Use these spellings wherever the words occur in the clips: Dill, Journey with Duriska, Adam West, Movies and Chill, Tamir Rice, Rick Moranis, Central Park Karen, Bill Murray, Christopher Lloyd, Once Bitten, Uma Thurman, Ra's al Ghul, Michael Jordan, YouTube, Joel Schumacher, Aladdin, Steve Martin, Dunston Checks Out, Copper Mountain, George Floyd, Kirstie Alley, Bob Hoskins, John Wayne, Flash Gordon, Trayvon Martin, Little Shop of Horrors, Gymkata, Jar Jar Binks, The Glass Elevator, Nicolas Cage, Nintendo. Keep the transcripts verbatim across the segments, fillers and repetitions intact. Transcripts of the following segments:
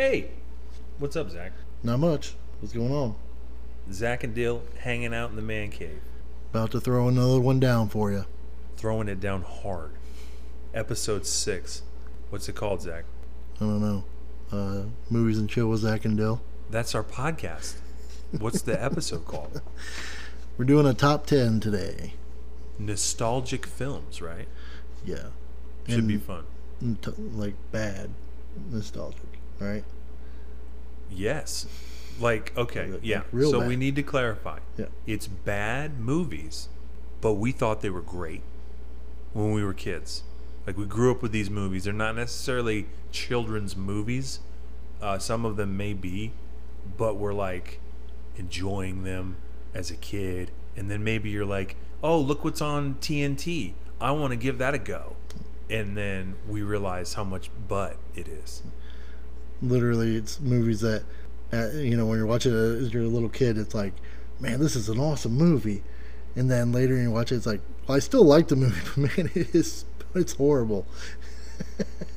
Hey, what's up, Zach? Not much. What's going on? Zach and Dill hanging out in the man cave. About to throw another one down for you. Throwing it down hard. Episode six. What's it called, Zach? I don't know. Uh, Movies and Chill with Zach and Dill. That's our podcast. What's the episode called? We're doing a top ten today. Nostalgic films, right? Yeah. Should and, be fun. T- like bad nostalgic, right? Yes. Like, okay, like, yeah. Like real so bad. We need to clarify. Yeah. It's bad movies, but we thought they were great when we were kids. Like, we grew up with these movies. They're not necessarily children's movies. Uh, some of them may be, but we're like enjoying them as a kid. And then maybe you're like, oh, look what's on T N T. I want to give that a go. And then we realize how much butt it is. Literally, it's movies that, uh, you know, when you're watching it as you're a little kid, it's like, man, this is an awesome movie. And then later you watch it, it's like, well, I still like the movie, but man, it is, it's horrible.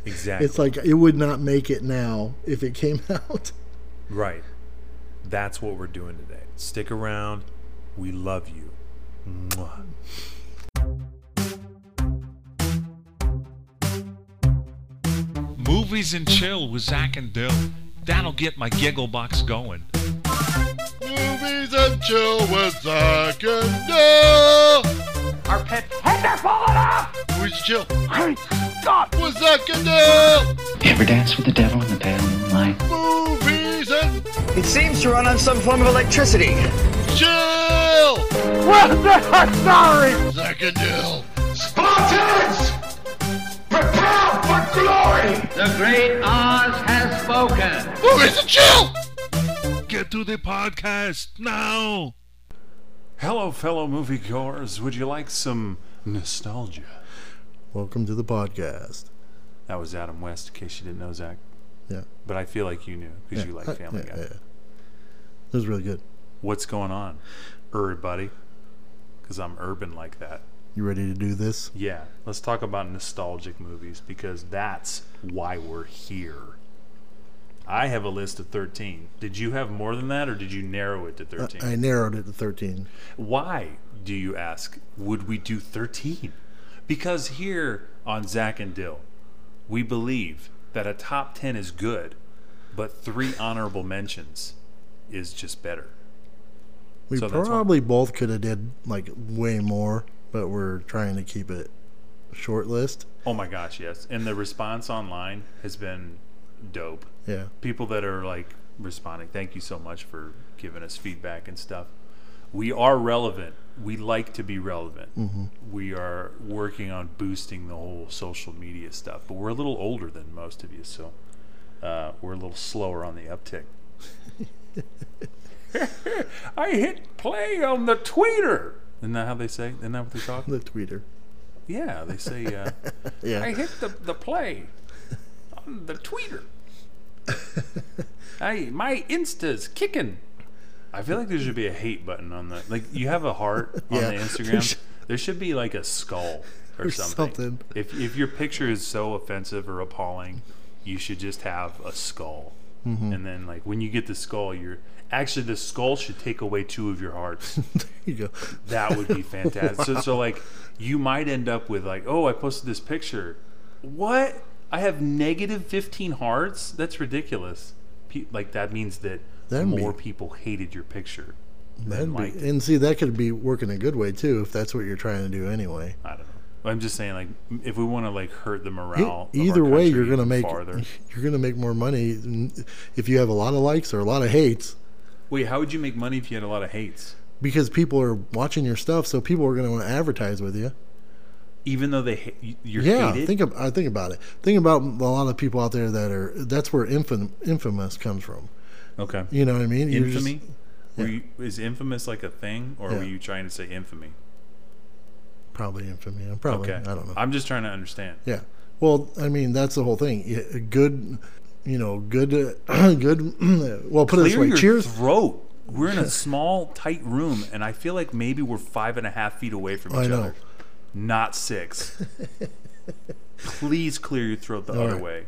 Exactly. It's like, it would not make it now if it came out. Right. That's what we're doing today. Stick around. We love you. Mwah. Movies and Chill with Zach and Dill. That'll get my giggle box going. Movies and Chill with Zach and Dill. Our pets' heads are falling off. Movies and Chill. Great Scott. With Zach and Dill. You ever dance with the devil in the pale moonlight? Movies and... It seems to run on some form of electricity. Chill! Well, I'm sorry! Zach and Dill. Spartans! Prepare for glory! The great Oz has spoken. Movies and Chill! Get to the podcast now! Hello, fellow moviegoers. Would you like some nostalgia? Welcome to the podcast. That was Adam West, in case you didn't know, Zach. Yeah. But I feel like you knew, because yeah. you like Family yeah, Guy. Yeah, yeah. It was really good. What's going on, everybody? Because I'm urban like that. You ready to do this? Yeah. Let's talk about nostalgic movies, because that's why we're here. I have a list of thirteen. Did you have more than that, or did you narrow it to thirteen? Uh, I narrowed it to thirteen. Why, do you ask, would we do thirteen? Because here on Zach and Dill, we believe that a top ten is good, but three honorable mentions is just better. We so probably both could have did like way more, but we're trying to keep it short list. Oh my gosh, yes. And the response online has been dope. Yeah. People that are like responding, thank you so much for giving us feedback and stuff. We are relevant. We like to be relevant. Mm-hmm. We are working on boosting the whole social media stuff, but we're a little older than most of you, so uh, we're a little slower on the uptick. I hit play on the tweeter. Isn't that how they say? Isn't that what they talk? The tweeter. Yeah, they say. Uh, yeah. I hit the the play on the tweeter. I my Insta's kicking. I feel like there should be a hate button on the... Like, you have a heart on yeah. the Instagram. There should be, like, a skull or, or something. something. If if your picture is so offensive or appalling, you should just have a skull. Mm-hmm. And then, like, when you get the skull, you're... Actually, the skull should take away two of your hearts. There you go. That would be fantastic. Wow. So, so, like, you might end up with, like, oh, I posted this picture. What? I have negative fifteen hearts? That's ridiculous. Pe- like, that means that... That'd more be, people hated your picture than liked it. And see, that could be working a good way too, if that's what you're trying to do anyway. I don't know. I'm just saying, like, if we want to like hurt the morale, it, either way, you're gonna make farther. You're gonna make more money if you have a lot of likes or a lot of hates. Wait, how would you make money if you had a lot of hates? Because people are watching your stuff, so people are gonna want to advertise with you, even though they ha- you're yeah. Hated? Think I think about it. Think about a lot of people out there that are. That's where infam- infamous comes from. Okay. You know what I mean? You're infamy? Just, yeah. Were you, is infamous like a thing, or yeah. were you trying to say infamy? Probably infamy. I'm probably. Okay. I don't know. I'm just trying to understand. Yeah. Well, I mean, that's the whole thing. Good, you know, good, uh, good. Well, put Clear it this way. Your Cheers. Throat. We're in a small, tight room, and I feel like maybe we're five and a half feet away from each other. Not six. Please clear your throat the All other right. way.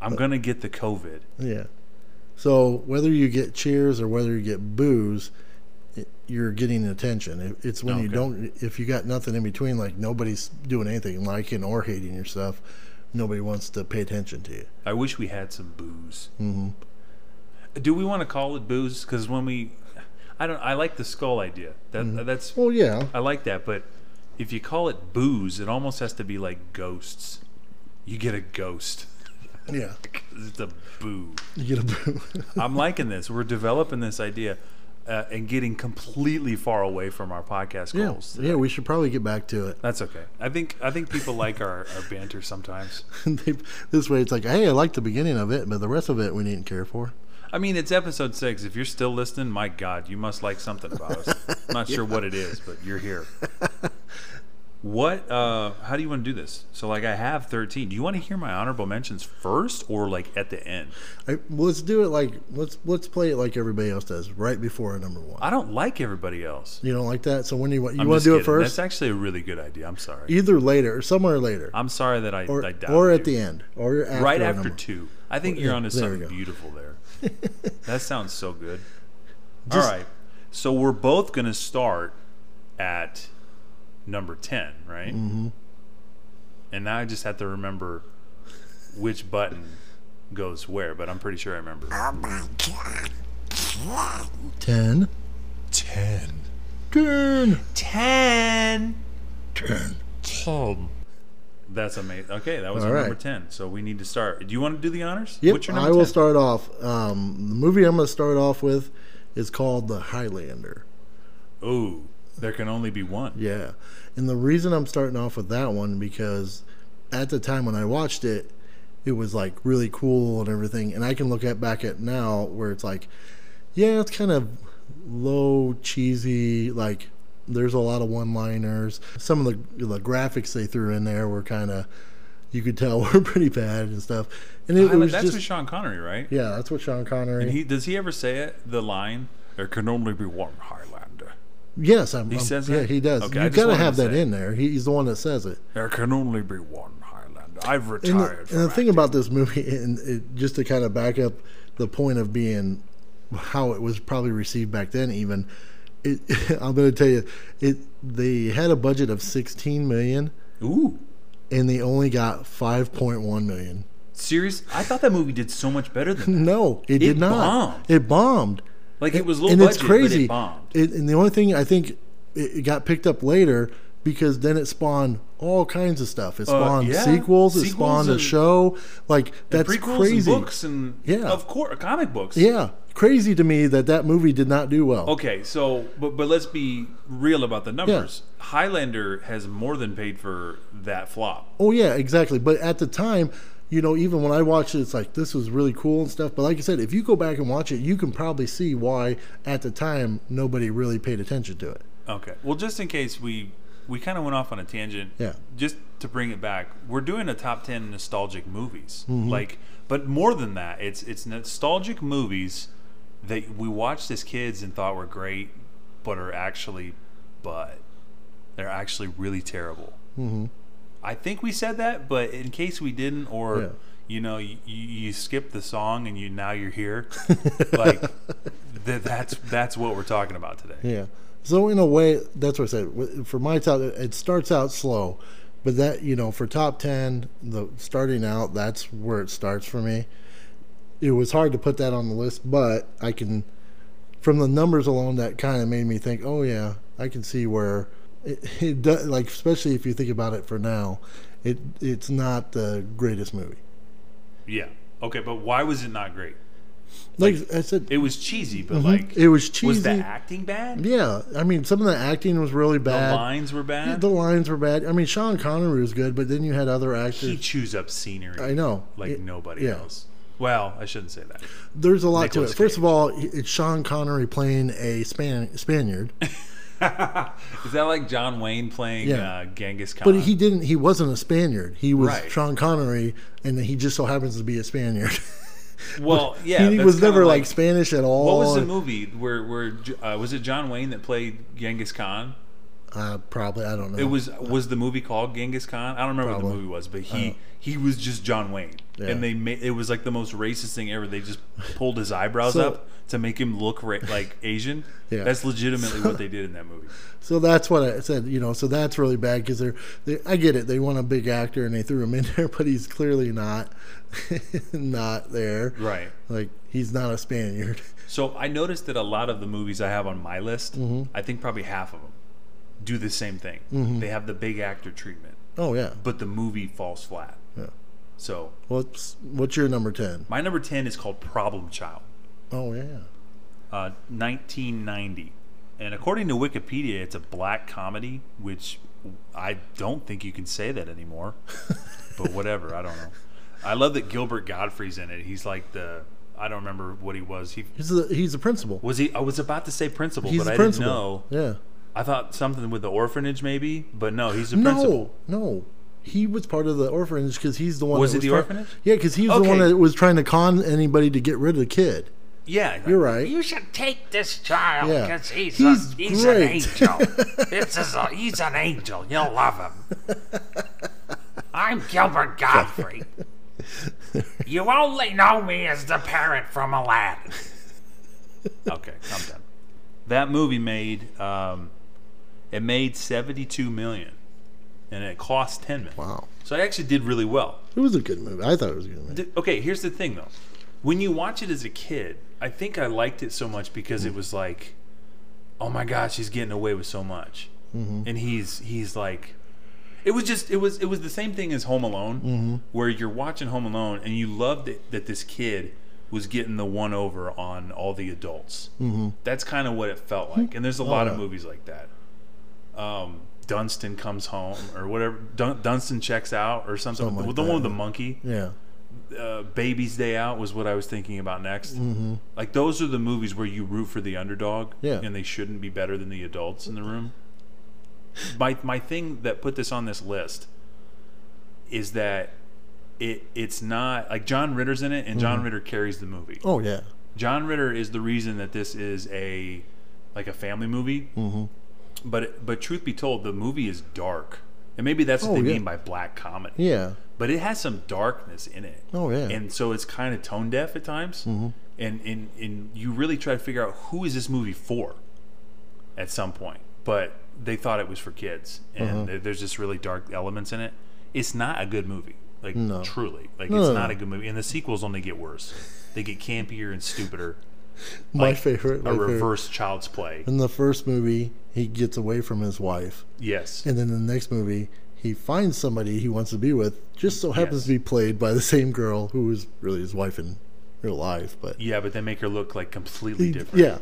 I'm going to get the COVID. Yeah. So whether you get cheers or whether you get boos, you're getting attention. It's when okay. you don't, if you got nothing in between, like nobody's doing anything, liking or hating your stuff, nobody wants to pay attention to you. I wish we had some boos. Mm-hmm. Do we want to call it boos? Because when we, I don't, I like the skull idea. That mm-hmm. that's well, yeah, I like that. But if you call it boos, it almost has to be like ghosts. You get a ghost. Yeah, it's a boo. You get a boo. I'm liking this. We're developing this idea. Uh, and getting completely far away from our podcast goals. Yeah, yeah, we should probably get back to it. That's okay. I think I think people like our, our banter sometimes. they, this way, it's like, hey, I like the beginning of it, but the rest of it we didn't care for. I mean, it's episode six. If you're still listening, my God, you must like something about us. I'm not yeah. sure what it is, but you're here. What? Uh, how do you want to do this? So, like, I have thirteen. Do you want to hear my honorable mentions first, or like at the end? I, let's do it like let's let's play it like everybody else does, right before our number one. I don't like everybody else. You don't like that. So when do you want you I'm want to do kidding. It first? That's actually a really good idea. I'm sorry. Either later or somewhere later. I'm sorry that I. Or, I or at you. The end, or after right after number. Two. I think well, you're onto something beautiful there. That sounds so good. Just, all right, so we're both going to start at. Number ten, right? Mm-hmm. And now I just have to remember which button goes where, but I'm pretty sure I remember. Oh my God. ten. ten. ten. ten. ten. ten. That's amazing. Okay, that was number ten. So we need to start. Do you want to do the honors? Yep, what's your number I will ten? Start off. Um, the movie I'm going to start off with is called The Highlander. Ooh. There can only be one. Yeah. And the reason I'm starting off with that one, because at the time when I watched it, it was like really cool and everything. And I can look at back at now where it's like, yeah, it's kind of low, cheesy. Like there's a lot of one-liners. Some of the, the graphics they threw in there were kind of, you could tell were pretty bad and stuff. And it, I mean, it was that's just, with Sean Connery, right? Yeah, that's what Sean Connery. And he does he ever say it, the line, there can only be one Highlander? Yes, I'm, he I'm, says yeah, that? He does. Okay, you've got to have that in there. He, he's the one that says it. There can only be one Highlander. I've retired. And the, and the thing about this movie, and it, just to kind of back up the point of being how it was probably received back then, even it, I'm going to tell you, it they had a budget of sixteen million dollars. Ooh, and they only got five point one million dollars. Serious? I thought that movie did so much better than that. No, it, it did not. Bombed. It bombed. Like it was low and budget, it's crazy. But it bombed. It, and the only thing I think it got picked up later because then it spawned all kinds of stuff. It spawned uh, yeah. sequels. It sequels spawned and, a show. Like that's and prequels crazy. And books and yeah, of course, comic books. Yeah, crazy to me that that movie did not do well. Okay, so but but let's be real about the numbers. Yeah. Highlander has more than paid for that flop. Oh yeah, exactly. But at the time. You know, even when I watched it, it's like, this was really cool and stuff. But like I said, if you go back and watch it, you can probably see why, at the time, nobody really paid attention to it. Okay. Well, just in case we we kind of went off on a tangent, yeah. just to bring it back, we're doing a top ten nostalgic movies. Mm-hmm. Like, but more than that, it's it's nostalgic movies that we watched as kids and thought were great, but are actually, but they're actually really terrible. Mm-hmm. I think we said that, but in case we didn't, or yeah. you know, you, you skipped the song and you now you're here, like th- that's that's what we're talking about today. Yeah. So in a way, that's what I said. For my top, it starts out slow, but that you know, for top ten, the starting out, that's where it starts for me. It was hard to put that on the list, but I can, from the numbers alone, that kind of made me think, oh yeah, I can see where. It, it does, like especially if you think about it for now, it it's not the greatest movie. Yeah. Okay, but why was it not great? Like, like I said, it was cheesy, but mm-hmm. like it was cheesy. Was the acting bad? Yeah, I mean, some of the acting was really bad. The lines were bad. Yeah, the lines were bad. I mean, Sean Connery was good, but then you had other actors. He chews up scenery. I know, like it, nobody yeah. else. Well, I shouldn't say that. There's a lot Nicolas to it. Cage. First of all, it's Sean Connery playing a Span- Spaniard. Is that like John Wayne playing yeah. uh, Genghis Khan? But he didn't. He wasn't a Spaniard. He was right. Sean Connery, and he just so happens to be a Spaniard. Well, yeah, he was never like, like Spanish at all. What was the movie where where uh, was it John Wayne that played Genghis Khan? Uh, probably, I don't know. It was was the movie called Genghis Khan? I don't remember probably. what the movie was, but he he was just John Wayne, yeah. and they made it was like the most racist thing ever. They just pulled his eyebrows so, up to make him look ra- like Asian. Yeah. That's legitimately so, what they did in that movie. So that's what I said. You know, so that's really bad because they're. They, I get it. They want a big actor and they threw him in there, but he's clearly not not there. Right. Like he's not a Spaniard. So I noticed that a lot of the movies I have on my list, mm-hmm. I think probably half of them. Do the same thing. Mm-hmm. They have the big actor treatment. Oh yeah. But the movie falls flat. Yeah. So what's what's your number ten? My number ten is called Problem Child. Oh yeah. Uh, nineteen ninety, and according to Wikipedia, it's a black comedy, which I don't think you can say that anymore. But whatever, I don't know. I love that Gilbert Godfrey's in it. He's like the. I don't remember what he was. He he's the he's the principal. Was he? I was about to say principal, he's but I principal. didn't know. Yeah. I thought something with the orphanage maybe, but no, he's the principal. No, no. He was part of the orphanage because he's the one was that was... Was it the trying, orphanage? Yeah, because he was okay. the one that was trying to con anybody to get rid of the kid. Yeah. You're right. You should take this child because yeah. he's, he's, a, he's an angel. This is a, he's an angel. You'll love him. I'm Gilbert Godfrey. You only know me as the parent from Aladdin. Okay, I'm done. That movie made... Um, It made seventy-two million dollars, and it cost ten million dollars. Wow. So it actually did really well. It was a good movie. I thought it was a good movie. Okay, here's the thing, though. When you watch it as a kid, I think I liked it so much because mm-hmm. it was like, oh, my gosh, he's getting away with so much. Mm-hmm. And he's he's like... It was just... It was it was the same thing as Home Alone, mm-hmm. where you're watching Home Alone, and you loved it that this kid was getting the one over on all the adults. Mm-hmm. That's kind of what it felt like. And there's a oh, lot of yeah. movies like that. Um, Dunston comes home or whatever. Dun- Dunston checks out or something. something like the that. one with the monkey. Yeah. Uh, Baby's Day Out was what I was thinking about next. Mm-hmm. Like those are the movies where you root for the underdog. Yeah. And they shouldn't be better than the adults in the room. my my thing that put this on this list is that it it's not like John Ritter's in it and mm-hmm. John Ritter carries the movie. Oh yeah. John Ritter is the reason that this is a like a family movie. Mm-hmm. But but truth be told, the movie is dark, and maybe that's what oh, they yeah. mean by black comedy. Yeah, but it has some darkness in it. Oh yeah, and so it's kind of tone deaf at times, mm-hmm. and and and you really try to figure out who is this movie for, at some point. But they thought it was for kids, and uh-huh. there's just really dark elements in it. It's not a good movie, like no. truly, like no. it's not a good movie. And the sequels only get worse; they get campier and stupider. My like favorite my a reverse favorite. Child's Play. In the first movie he gets away from his wife, yes, and then in the next movie he finds somebody he wants to be with, just so happens yes. to be played by the same girl who is really his wife in real life, but yeah but they make her look like completely different. Yeah.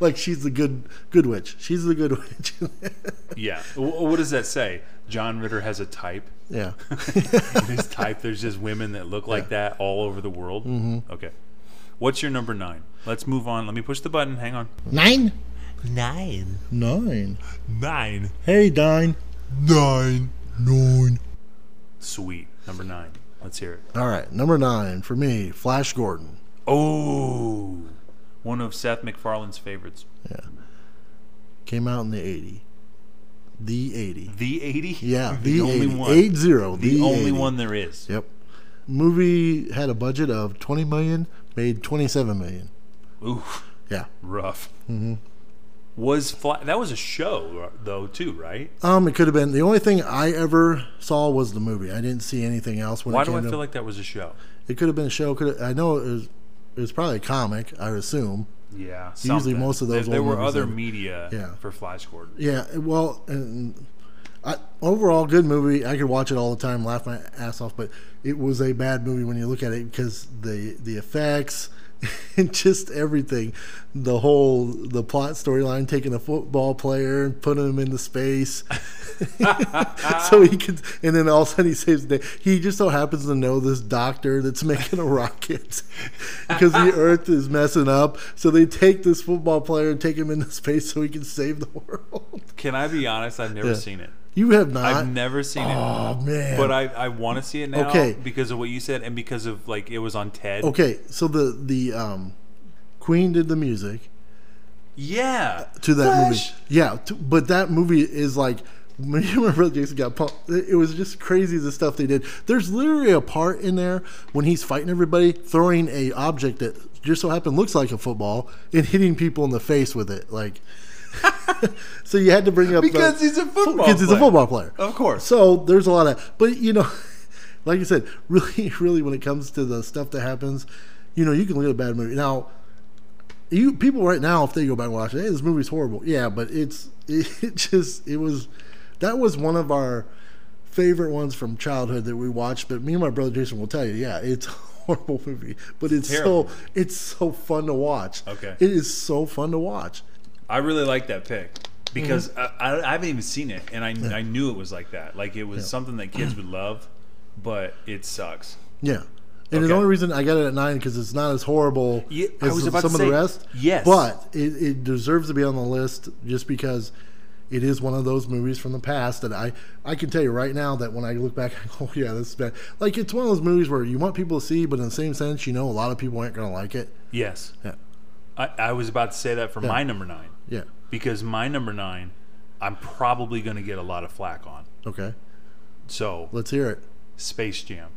Like she's the good good witch. She's the good witch. Yeah. What does that say? John Ritter has a type. Yeah. His type, there's just women that look like yeah. that all over the world. Mm-hmm. Okay. What's your number nine? Let's move on. Let me push the button. Hang on. Nine? Nine. Nine. Nine. Hey, Dine. Nine. Nine. Sweet. Number nine. Let's hear it. All right. Number nine for me, Flash Gordon. Oh. One of Seth MacFarlane's favorites. Yeah. Came out in the eighties. The eighties. The eighties? Yeah. The, the only one. Eight zero. The, the only eighty. One there is. Yep. Movie had a budget of twenty million dollars. Made twenty-seven million dollars. Oof. Yeah. Rough. Mm-hmm. Was Fla- that was a show though too, right? Um, it could have been. The only thing I ever saw was the movie. I didn't see anything else. When Why it came do I to... feel like that was a show? It could have been a show. Could have... I know it was. It was probably a comic, I would assume. Yeah. Something. Usually, most of those. There, there were other in. media. Yeah. For Flash Gordon. Yeah. Well, and I, overall, good movie. I could watch it all the time, laugh my ass off. But it was a bad movie when you look at it because the the effects and just everything, the whole the plot storyline, taking a football player and putting him into space, so he could, and then all of a sudden he saves the day. He just so happens to know this doctor that's making a rocket because the Earth is messing up. So they take this football player and take him into space so he can save the world. Can I be honest? I've never yeah. seen it. You have not? I've never seen it. Oh, man. But I, I want to see it now okay. because of what you said and because of, like, it was on TED. Okay, so the, the um, Queen did the music. Yeah. To that Flash. movie. Yeah, to, but that movie is like, me and my brother Jason got pumped. It was just crazy the stuff they did. There's literally a part in there when he's fighting everybody, throwing a object that just so happened looks like a football and hitting people in the face with it. Like, so you had to bring up because the, he's a football because player. he's a football player, of course. So there's a lot of, but you know, like you said, really, really, when it comes to the stuff that happens, you know, you can look at a bad movie now. You people right now, if they go back and watch it, hey, this movie's horrible. Yeah, but it's it, it just it was. That was one of our favorite ones from childhood that we watched. But me and my brother Jason will tell you, yeah, it's a horrible movie, but it's Terrible. so it's so fun to watch. Okay, it is so fun to watch. I really like that pick because mm-hmm. I, I haven't even seen it, and I yeah. I knew it was like that. Like it was yeah. something that kids would love, but it sucks. Yeah, and okay. the only reason I got it at nine because it's not as horrible yeah, as I was about some to say, of the rest. Yes, but it, it deserves to be on the list just because. It is one of those movies from the past that I, I can tell you right now that when I look back, I go, oh, yeah, this is bad. Like, it's one of those movies where you want people to see, but in the same sense, you know a lot of people aren't going to like it. Yes. Yeah. I, I was about to say that for yeah. my number nine. Yeah. Because my number nine, I'm probably going to get a lot of flack on. Okay. So. Let's hear it. Space Jam.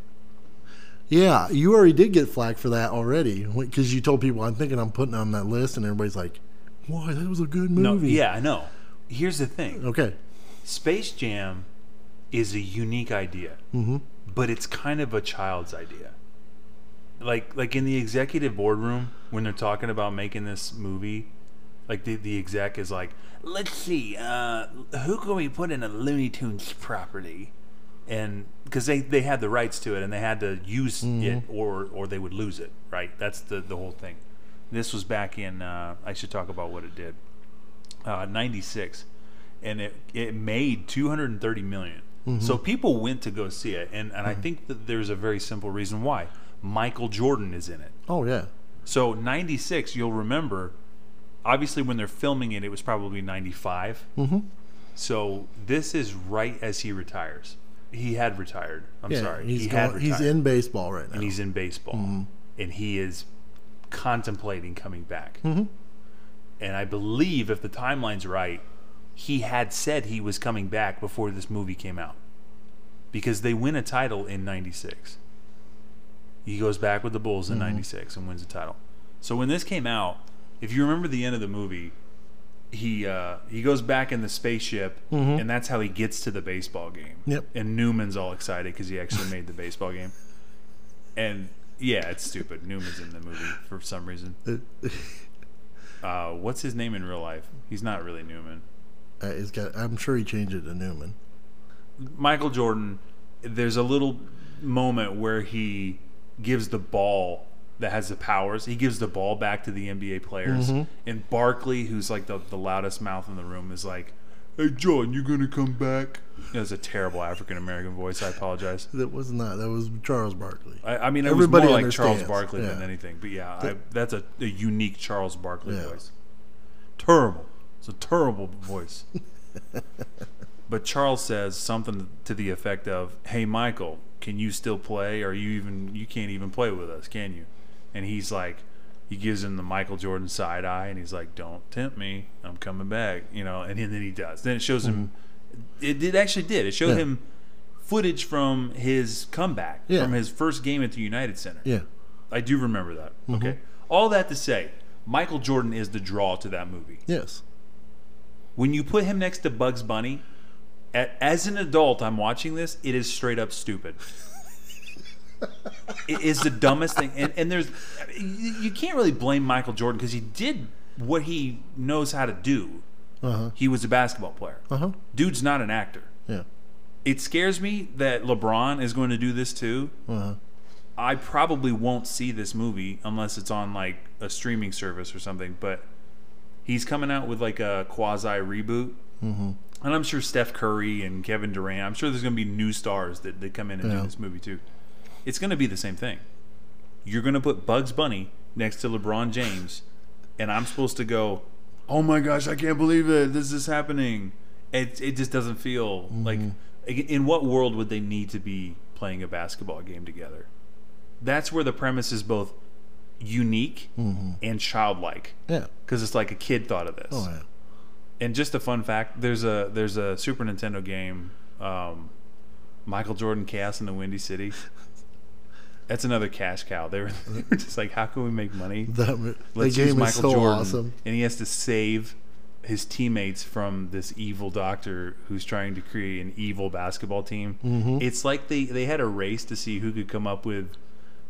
Yeah, you already did get flack for that already because you told people, I'm thinking I'm putting it on that list, and everybody's like, why, that was a good movie. No, yeah, I know. Here's the thing. Okay. Space Jam is a unique idea, mm-hmm. but it's kind of a child's idea. Like like in the executive boardroom, when they're talking about making this movie, like the, the exec is like, let's see, uh, who can we put in a Looney Tunes property? And because they, they had the rights to it and they had to use mm-hmm. it or, or they would lose it, right? That's the, the whole thing. This was back in, uh, I should talk about what it did. Uh, ninety-six, and it it made two hundred thirty million dollars. Mm-hmm. So people went to go see it, and, and mm-hmm. I think that there's a very simple reason why. Michael Jordan is in it. Oh, yeah. So ninety-six, you'll remember, obviously when they're filming it, it was probably ninety-five. Mm-hmm. So this is right as he retires. He had retired. I'm yeah, sorry. He's he going, had retired. He's in baseball right now. And he's in baseball. Mm-hmm. And he is contemplating coming back. Mm-hmm. And I believe, if the timeline's right, he had said he was coming back before this movie came out. Because they win a title in ninety-six. He goes back with the Bulls in mm-hmm. ninety-six and wins a title. So when this came out, if you remember the end of the movie, he uh, he goes back in the spaceship, mm-hmm. and that's how he gets to the baseball game. Yep. And Newman's all excited because he actually made the baseball game. And, yeah, it's stupid. Newman's in the movie for some reason. Uh, what's his name in real life? He's not really Newman. Uh, he's got, I'm sure he changed it to Newman. Michael Jordan, there's a little moment where he gives the ball that has the powers. He gives the ball back to the N B A players. Mm-hmm. And Barkley, who's like the, the loudest mouth in the room, is like, hey, John, you going to come back? That was a terrible African-American voice. I apologize. That was not. That was Charles Barkley. I, I mean, it Everybody was more understands. like Charles Barkley yeah. than anything. But, yeah, I, that's a, a unique Charles Barkley yeah. voice. Terrible. It's a terrible voice. But Charles says something to the effect of, hey, Michael, can you still play? Or you even you can't even play with us, can you? And he's like, he gives him the Michael Jordan side eye, and he's like, don't tempt me. I'm coming back. You know, and, and then he does. Then it shows mm-hmm. him. It, it actually did. It showed yeah. him footage from his comeback, yeah. from his first game at the United Center. Yeah, I do remember that. Mm-hmm. Okay, all that to say, Michael Jordan is the draw to that movie. Yes. When you put him next to Bugs Bunny, at, as an adult, I'm watching this. It is straight up stupid. It is the dumbest thing, and, and there's you can't really blame Michael Jordan because he did what he knows how to do. Uh-huh. He was a basketball player. Uh-huh. Dude's not an actor. Yeah. It scares me that LeBron is going to do this too. Uh-huh. I probably won't see this movie unless it's on like a streaming service or something. But he's coming out with like a quasi reboot, mm-hmm. and I'm sure Steph Curry and Kevin Durant. I'm sure there's going to be new stars that, that come in and yeah. do this movie too. It's going to be the same thing. You're going to put Bugs Bunny next to LeBron James, and I'm supposed to go, oh my gosh, I can't believe it. This is happening. It it just doesn't feel mm-hmm. like. In what world would they need to be playing a basketball game together? That's where the premise is both unique mm-hmm. and childlike. Yeah. Because it's like a kid thought of this. Oh, yeah. And just a fun fact, there's a there's a Super Nintendo game, um, Michael Jordan Chaos in the Windy City. That's another cash cow. They were, they were just like, how can we make money? That, Let's that game use Michael is so Jordan. Awesome. And he has to save his teammates from this evil doctor who's trying to create an evil basketball team. Mm-hmm. It's like they, they had a race to see who could come up with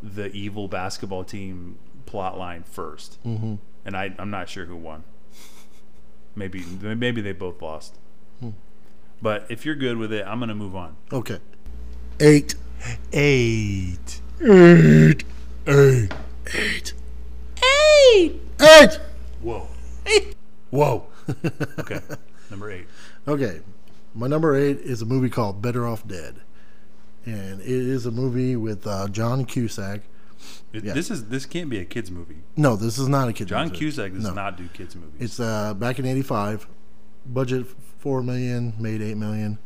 the evil basketball team plot line first. Mm-hmm. And I, I'm not sure who won. Maybe maybe they both lost. Hmm. But if you're good with it, I'm going to move on. Okay. Eight. Eight. Eight. Eight. Eight. Eight. Eight. Whoa. Eight. Whoa. Okay. Number eight. Okay. My number eight is a movie called Better Off Dead. And it is a movie with uh, John Cusack. It, yeah. This is this can't be a kids movie. No, this is not a kids John movie. John Cusack does no. not do kids movies. It's uh, back in eighty-five, budget four million dollars, made eight million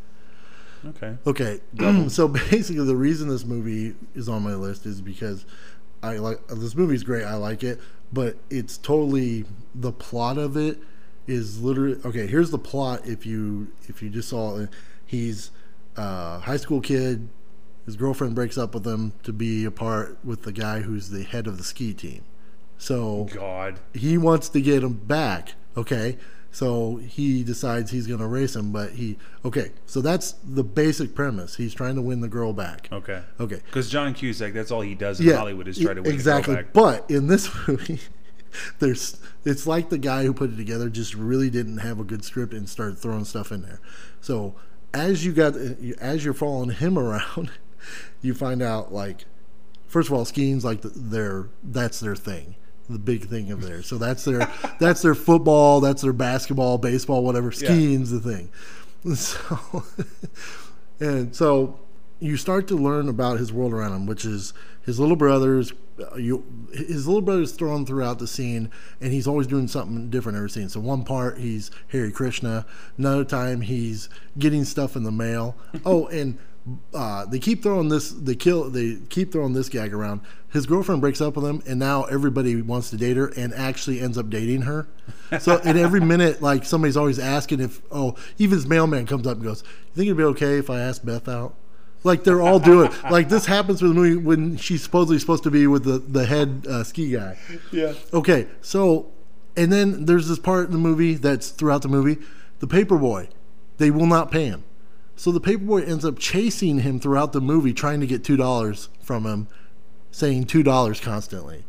dollars. Okay. Okay. So basically, the reason this movie is on my list is because I like this movie's great. I like it, but it's totally the plot of it is literally okay. Here's the plot. If you if you just saw it, he's a high school kid. His girlfriend breaks up with him to be a part with the guy who's the head of the ski team. So God, he wants to get him back. Okay, so he decides he's going to race him, but he okay. So that's the basic premise. He's trying to win the girl back. Okay, okay. Because John Cusack, that's all he does in yeah, Hollywood is try to win exactly. the girl back. But in this movie, there's it's like the guy who put it together just really didn't have a good script and started throwing stuff in there. So as you got as you're following him around. You find out, like, first of all, skiing's like their that's their thing, the big thing of theirs. So that's their that's their football, that's their basketball, baseball, whatever. Skiing's yeah. the thing. So and so you start to learn about his world around him, which is his little brother's. You his little brother's thrown throughout the scene, and he's always doing something different every scene. So one part he's Hare Krishna, another time he's getting stuff in the mail. Oh, and. Uh, they keep throwing this. They kill. They keep throwing this gag around. His girlfriend breaks up with him, and now everybody wants to date her, and actually ends up dating her. So at every minute, like somebody's always asking if. Oh, even his mailman comes up and goes, "You think it'd be okay if I asked Beth out?" Like they're all doing. Like this happens with the movie when she's supposedly supposed to be with the the head uh, ski guy. Yeah. Okay. So, and then there's this part in the movie that's throughout the movie. The paperboy, they will not pay him. So the paperboy ends up chasing him throughout the movie, trying to get two dollars from him, saying two dollars constantly.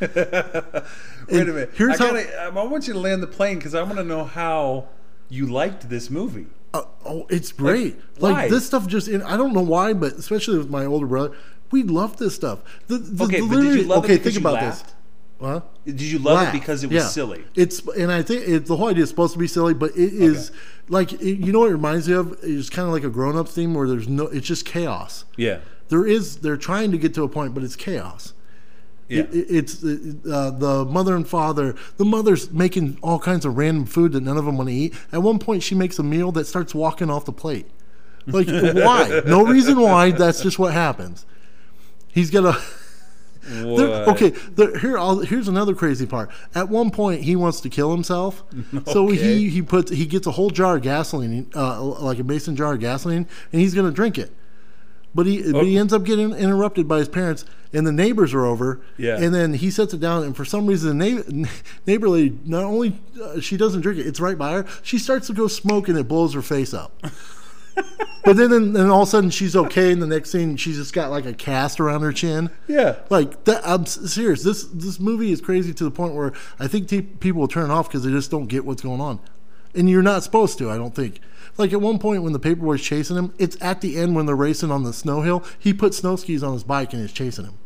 Wait a minute. Here's I, gotta, how, I want you to land the plane because I want to know how you liked this movie. Uh, oh, it's great. Like, like this stuff just, in, I don't know why, but especially with my older brother, we loved this stuff. The, the, okay, the but did you love okay, it because think about you laughed? This. Huh? Did you love Laugh. It because it was yeah. silly? It's and I think it, the whole idea is supposed to be silly, but it is okay. like it, you know what it reminds me of? It's kind of like a grown-up theme where there's no, it's just chaos. Yeah, there is. They're trying to get to a point, but it's chaos. Yeah, it, it, it's uh, the mother and father. The mother's making all kinds of random food that none of them want to eat. At one point, she makes a meal that starts walking off the plate. Like why? No reason why. That's just what happens. He's got a. Okay, here I'll, here's another crazy part. At one point, he wants to kill himself, okay. so he he puts he gets a whole jar of gasoline, uh, like a mason jar of gasoline, and he's gonna drink it. But he oh. but he ends up getting interrupted by his parents, and the neighbors are over. Yeah, and then he sets it down, and for some reason, the neighbor, neighbor lady not only uh, she doesn't drink it, it's right by her. She starts to go smoke, and it blows her face up. But then, and all of a sudden, she's okay. And the next scene, she's just got like a cast around her chin. Yeah, like that. I'm serious. This this movie is crazy to the point where I think t- people will turn off because they just don't get what's going on. And you're not supposed to. I don't think. Like at one point when the paperboy's chasing him, it's at the end when they're racing on the snow hill. He puts snow skis on his bike and is chasing him.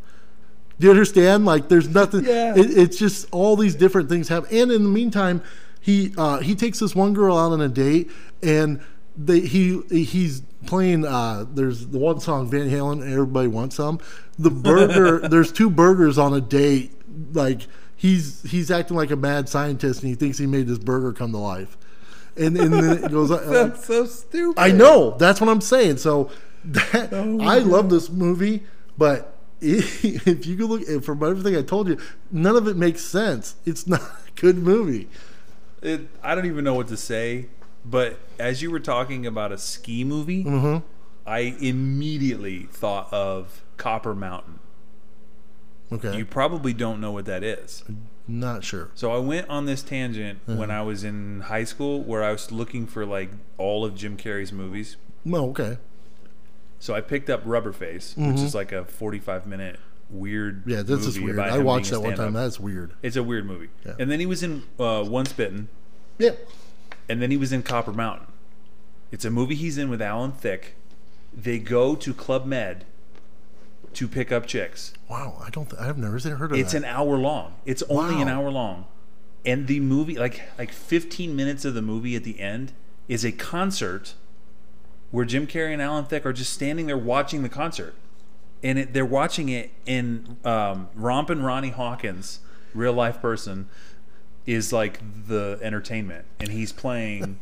Do you understand? Like there's nothing. Yeah. It, it's just all these different things happen. And in the meantime, he uh, he takes this one girl out on a date and. They, he he's playing uh, there's the one song Van Halen Everybody Wants Some the burger there's two burgers on a date like he's he's acting like a mad scientist and he thinks he made this burger come to life and, and then it goes that's like, so stupid I know that's what I'm saying so that, oh, I love this movie but if you could look from everything I told you, none of it makes sense. It's not a good movie. It, I don't even know what to say. But as you were talking about a ski movie, mm-hmm. I immediately thought of Copper Mountain. Okay. You probably don't know what that is. Not sure. So I went on this tangent mm-hmm. when I was in high school, where I was looking for like all of Jim Carrey's movies. Oh, okay. So I picked up Rubberface, mm-hmm. which is like a forty-five minute weird yeah, this movie is weird. I watched that one time. That's weird. It's a weird movie. Yeah. And then he was in uh, Once Bitten. Yeah. And then he was in Copper Mountain. It's a movie he's in with Alan Thicke. They go to Club Med to pick up chicks. Wow, I don't. Th- I've never heard of it. It's that. an hour long. It's only wow. an hour long, and the movie, like like fifteen minutes of the movie at the end, is a concert where Jim Carrey and Alan Thicke are just standing there watching the concert, and it, they're watching it in um, Rompin' Ronnie Hawkins, real life person, is like the entertainment, and he's playing.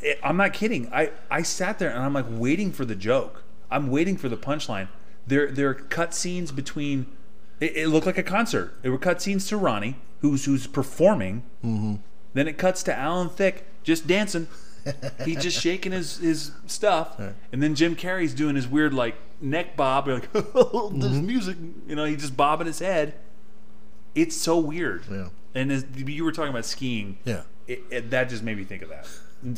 it, I'm not kidding. I I sat there and I'm like waiting for the joke. I'm waiting for the punchline. There, there are cut scenes between. It, it looked like a concert. There were cut scenes to Ronnie, who's who's performing. Mm-hmm. Then it cuts to Alan Thicke just dancing. He's just shaking his, his stuff, right. And then Jim Carrey's doing his weird like neck bob. You're like, oh, this mm-hmm. music. You know, he's just bobbing his head. It's so weird. Yeah. And as you were talking about skiing. Yeah. It, it, that just made me think of that.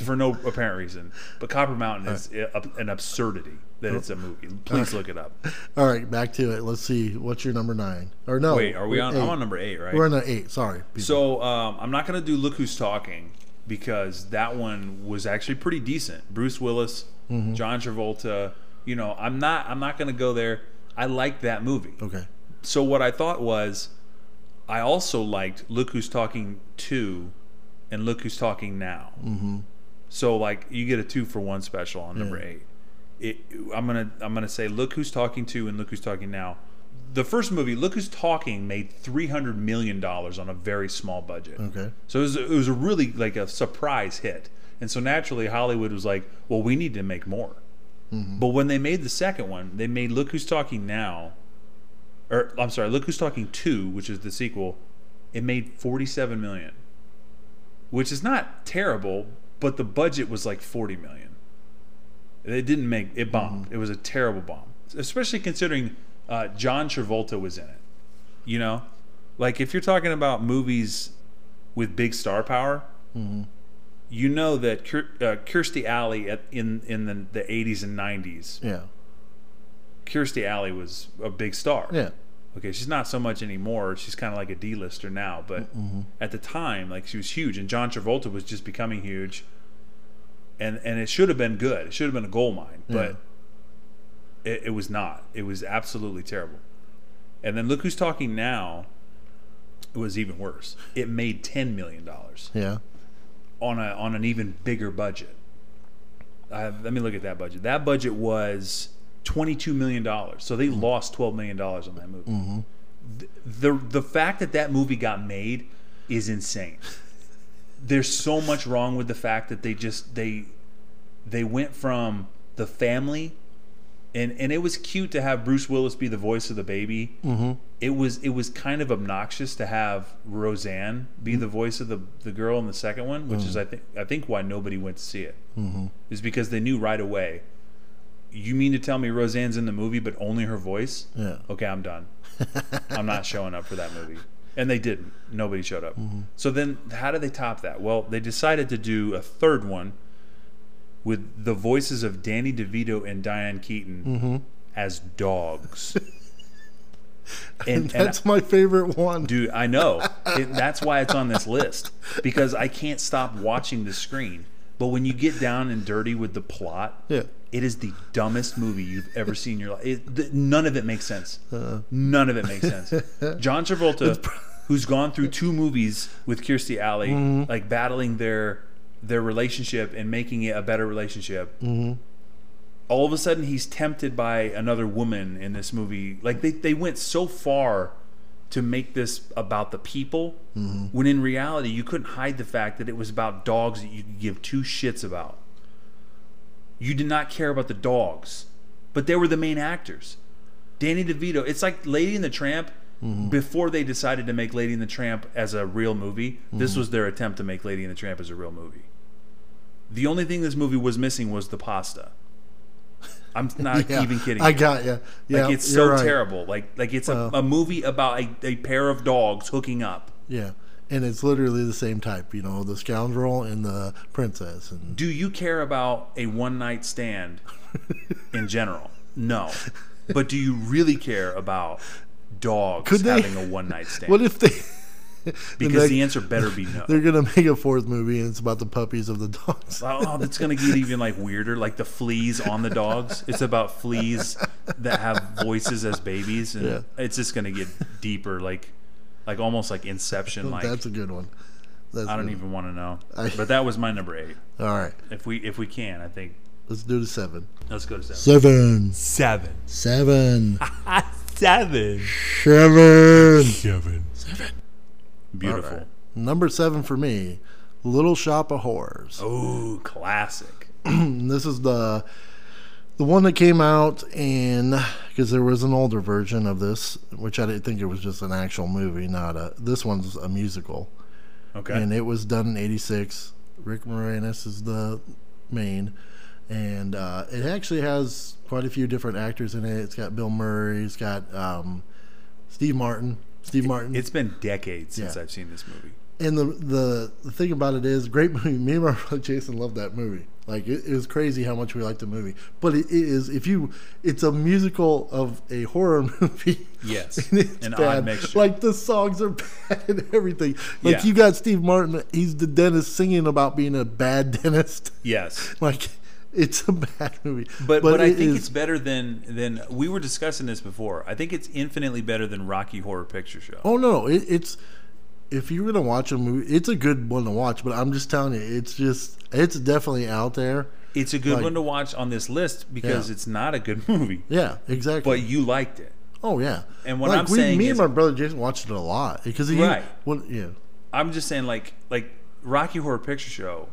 For no apparent reason. But Copper Mountain All is right. a, an absurdity that it's a movie. Please look it up. All right, back to it. Let's see. What's your number nine? Or no. Wait, are we on? Eight. I'm on number eight, right? We're on eight. Sorry. People. So um, I'm not going to do Look Who's Talking because that one was actually pretty decent. Bruce Willis, mm-hmm. John Travolta. You know, I'm not. I'm not going to go there. I liked that movie. Okay. So what I thought was, I also liked Look Who's Talking two and Look Who's Talking Now. Mm-hmm. So like you get a two for one special on number yeah. eight. It, I'm gonna I'm gonna say Look Who's Talking two and Look Who's Talking Now. The first movie, Look Who's Talking, made three hundred million dollars on a very small budget. Okay. So it was, it was a really like a surprise hit, and so naturally Hollywood was like, well, we need to make more. Mm-hmm. But when they made the second one, they made Look Who's Talking Now, or I'm sorry, Look Who's Talking two, which is the sequel. It made forty seven million, which is not terrible. But the budget was like forty million. It didn't make it. Bombed. Mm-hmm. It was a terrible bomb, especially considering uh, John Travolta was in it. You know, like if you're talking about movies with big star power, mm-hmm. you know that uh, Kirstie Alley at, in in the, the eighties and nineties. Yeah, Kirstie Alley was a big star. Yeah. Okay, she's not so much anymore. She's kind of like a D-lister now, but mm-hmm. at the time, like she was huge, and John Travolta was just becoming huge, and and it should have been good. It should have been a gold mine, but yeah. it, it was not. It was absolutely terrible. And then Look Who's Talking Now was even worse. It made ten million dollars. Yeah, on a on an even bigger budget. I have, let me look at that budget. That budget was twenty-two million dollars. So they mm-hmm. lost twelve million dollars on that movie. Mm-hmm. The, the the fact that that movie got made is insane. There's so much wrong with the fact that they just they they went from the family, and and it was cute to have Bruce Willis be the voice of the baby. Mm-hmm. It was it was kind of obnoxious to have Roseanne be mm-hmm. the voice of the the girl in the second one, which mm-hmm. is I think I think why nobody went to see it. Mm-hmm. Is because they knew right away. You mean to tell me Roseanne's in the movie, but only her voice? Yeah. Okay, I'm done. I'm not showing up for that movie. And they didn't. Nobody showed up. Mm-hmm. So then how did they top that? Well, they decided to do a third one with the voices of Danny DeVito and Diane Keaton mm-hmm. as dogs. and, and that's and I, my favorite one. Dude, I know. It, that's why it's on this list. Because I can't stop watching the screen. But when you get down and dirty with the plot... Yeah. It is the dumbest movie you've ever seen in your life. It, th- none of it makes sense. Uh-oh. None of it makes sense. John Travolta, pr- who's gone through two movies with Kirstie Alley, mm-hmm. like battling their their relationship and making it a better relationship. Mm-hmm. All of a sudden, he's tempted by another woman in this movie. Like they, they went so far to make this about the people, mm-hmm. when in reality, you couldn't hide the fact that it was about dogs that you could give two shits about. You did not care about the dogs, but they were the main actors. Danny DeVito. It's like Lady and the Tramp. Mm-hmm. Before they decided to make Lady and the Tramp as a real movie, mm-hmm. this was their attempt to make Lady and the Tramp as a real movie. The only thing this movie was missing was the pasta. I'm not yeah, even kidding. I you. got you. Yeah, like, it's so right. terrible. Like, like it's a, uh, a movie about a, a pair of dogs hooking up. Yeah, and it's literally the same type. You know, the scoundrel and the princess. And... Do you care about a one-night stand in general? No. But do you really care about... dogs Could they, having a one night stand? What if they? Because the, the answer better be no. They're gonna make a fourth movie and it's about the puppies of the dogs. Oh, oh, that's gonna get even like weirder. Like the fleas on the dogs. It's about fleas that have voices as babies, and yeah. it's just gonna get deeper. Like, like almost like Inception. Like that's a good one. That's I don't good. even want to know. I, but that was my number eight. All right. If we if we can, I think let's do the seven. Let's go to seven. Seven. Seven. Seven. Seven. Seven. Seven. Seven. Beautiful. Right. Number seven for me, Little Shop of Horrors. Oh, classic. This is the the one that came out, and because there was an older version of this, which I didn't think it was just an actual movie, not a. This one's a musical. Okay. And it was done in eighty-six. Rick Moranis is the main. And uh, it actually has quite a few different actors in it. It's got Bill Murray. It's got um, Steve Martin. Steve it, Martin. It's been decades since yeah. I've seen this movie. And the, the the thing about it is, great movie. Me and my brother Jason loved that movie. Like it, it was crazy how much we liked the movie. But it, it is if you, it's a musical of a horror movie. Yes, and it's an bad. odd mixture. Like the songs are bad and everything. Like yeah. you got Steve Martin. He's the dentist singing about being a bad dentist. Yes, like. It's a bad movie. But, but, but I think is. it's better than, than... We were discussing this before. I think it's infinitely better than Rocky Horror Picture Show. Oh, no. It, it's... If you're going to watch a movie... It's a good one to watch, but I'm just telling you, it's just... It's definitely out there. It's a good like, one to watch on this list because yeah. it's not a good movie. Yeah, exactly. But you liked it. Oh, yeah. And what like, I'm we, saying me is... Me and my brother Jason watched it a lot. Because he, right. When, yeah. I'm just saying, like, like, Rocky Horror Picture Show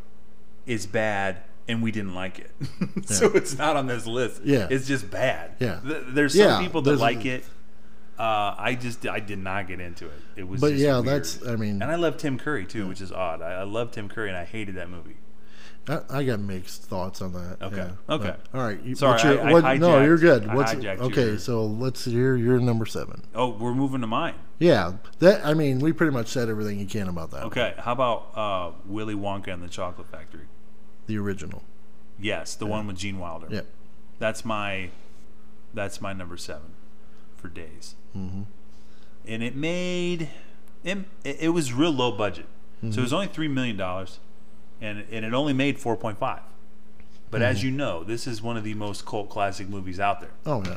is bad... And we didn't like it. yeah. So it's not on this list. Yeah. It's just bad. Yeah. There's some yeah, people that like it. Uh, I just, I did not get into it. It was But just yeah, weird. that's, I mean. And I love Tim Curry too, yeah. which is odd. I, I love Tim Curry and I hated that movie. I, I got mixed thoughts on that. Okay. Yeah. Okay. But, all right. You, Sorry. Your, I, I what, hijacked, no, you're good. What's, okay. You. So let's hear your number seven. Oh, we're moving to mine. Yeah. That, I mean, we pretty much said everything you can about that. Okay. How about uh, Willy Wonka and the Chocolate Factory? The original, yes, the yeah. one with Gene Wilder. Yeah, that's my, that's my number seven, for days. Mm-hmm. And it made, it, it was real low budget, mm-hmm. so it was only three million dollars, and and it only made four point five. But mm-hmm. as you know, this is one of the most cult classic movies out there. Oh yeah,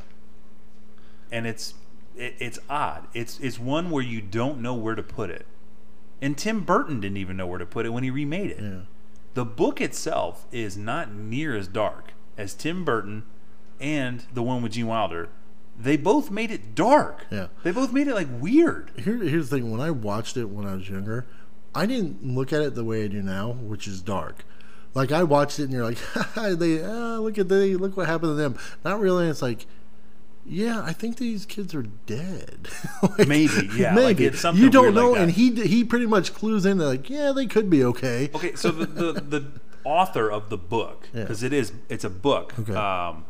and it's it, it's odd. It's it's one where you don't know where to put it, and Tim Burton didn't even know where to put it when he remade it. Yeah. The book itself is not near as dark as Tim Burton and the one with Gene Wilder. They both made it dark. Yeah. They both made it, like, weird. Here, here's the thing. When I watched it when I was younger, I didn't look at it the way I do now, which is dark. Like, I watched it, and you're like, they, ah, look at they, look what happened to them. Not really. It's like... Yeah, I think these kids are dead. like, maybe, yeah. Maybe. Like it's something you don't weird know, like and he he pretty much clues in that, like, yeah, they could be okay. Okay, so the, the, the author of the book, because yeah. it is, it's a book. Okay. Um,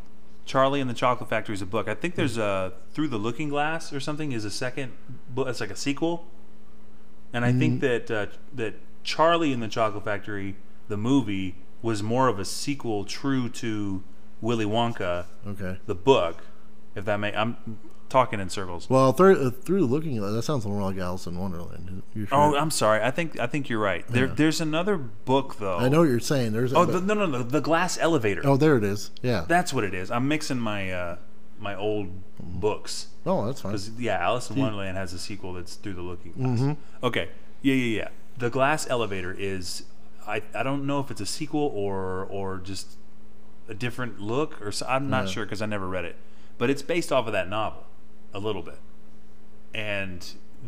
Charlie and the Chocolate Factory is a book. I think there's a Through the Looking Glass or something is a second book. It's like a sequel. And I mm-hmm. think that uh, that Charlie and the Chocolate Factory, the movie, was more of a sequel true to Willy Wonka, okay. the book. If that may, I'm talking in circles. Well, through, uh, through looking at that sounds more like Alice in Wonderland. Sure? Oh, I'm sorry. I think I think you're right. There, yeah. There's another book though. I know what you're saying. There's oh a, the, no no no the Glass Elevator. Oh, there it is. Yeah, that's what it is. I'm mixing my uh, my old books. Oh, that's fine. Yeah, Alice in Wonderland has a sequel that's Through the Looking Glass. Mm-hmm. Okay. Yeah yeah yeah. The Glass Elevator is I I don't know if it's a sequel or or just a different look or so, I'm not yeah. sure because I never read it. But it's based off of that novel, a little bit, and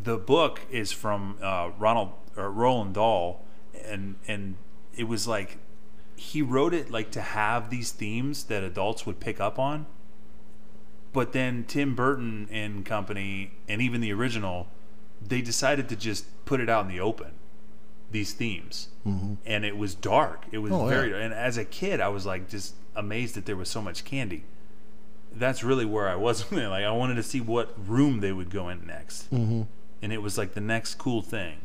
the book is from uh, Ronald or Roald Dahl, and and it was like he wrote it like to have these themes that adults would pick up on, But then Tim Burton and company, and even the original, they decided to just put it out in the open, these themes. Mm-hmm. And it was dark. It was oh, very yeah. dark. And as a kid, I was like just amazed that there was so much candy. That's really where I was. Like, I wanted to see what room they would go in next. Mm-hmm. And it was like the next cool thing,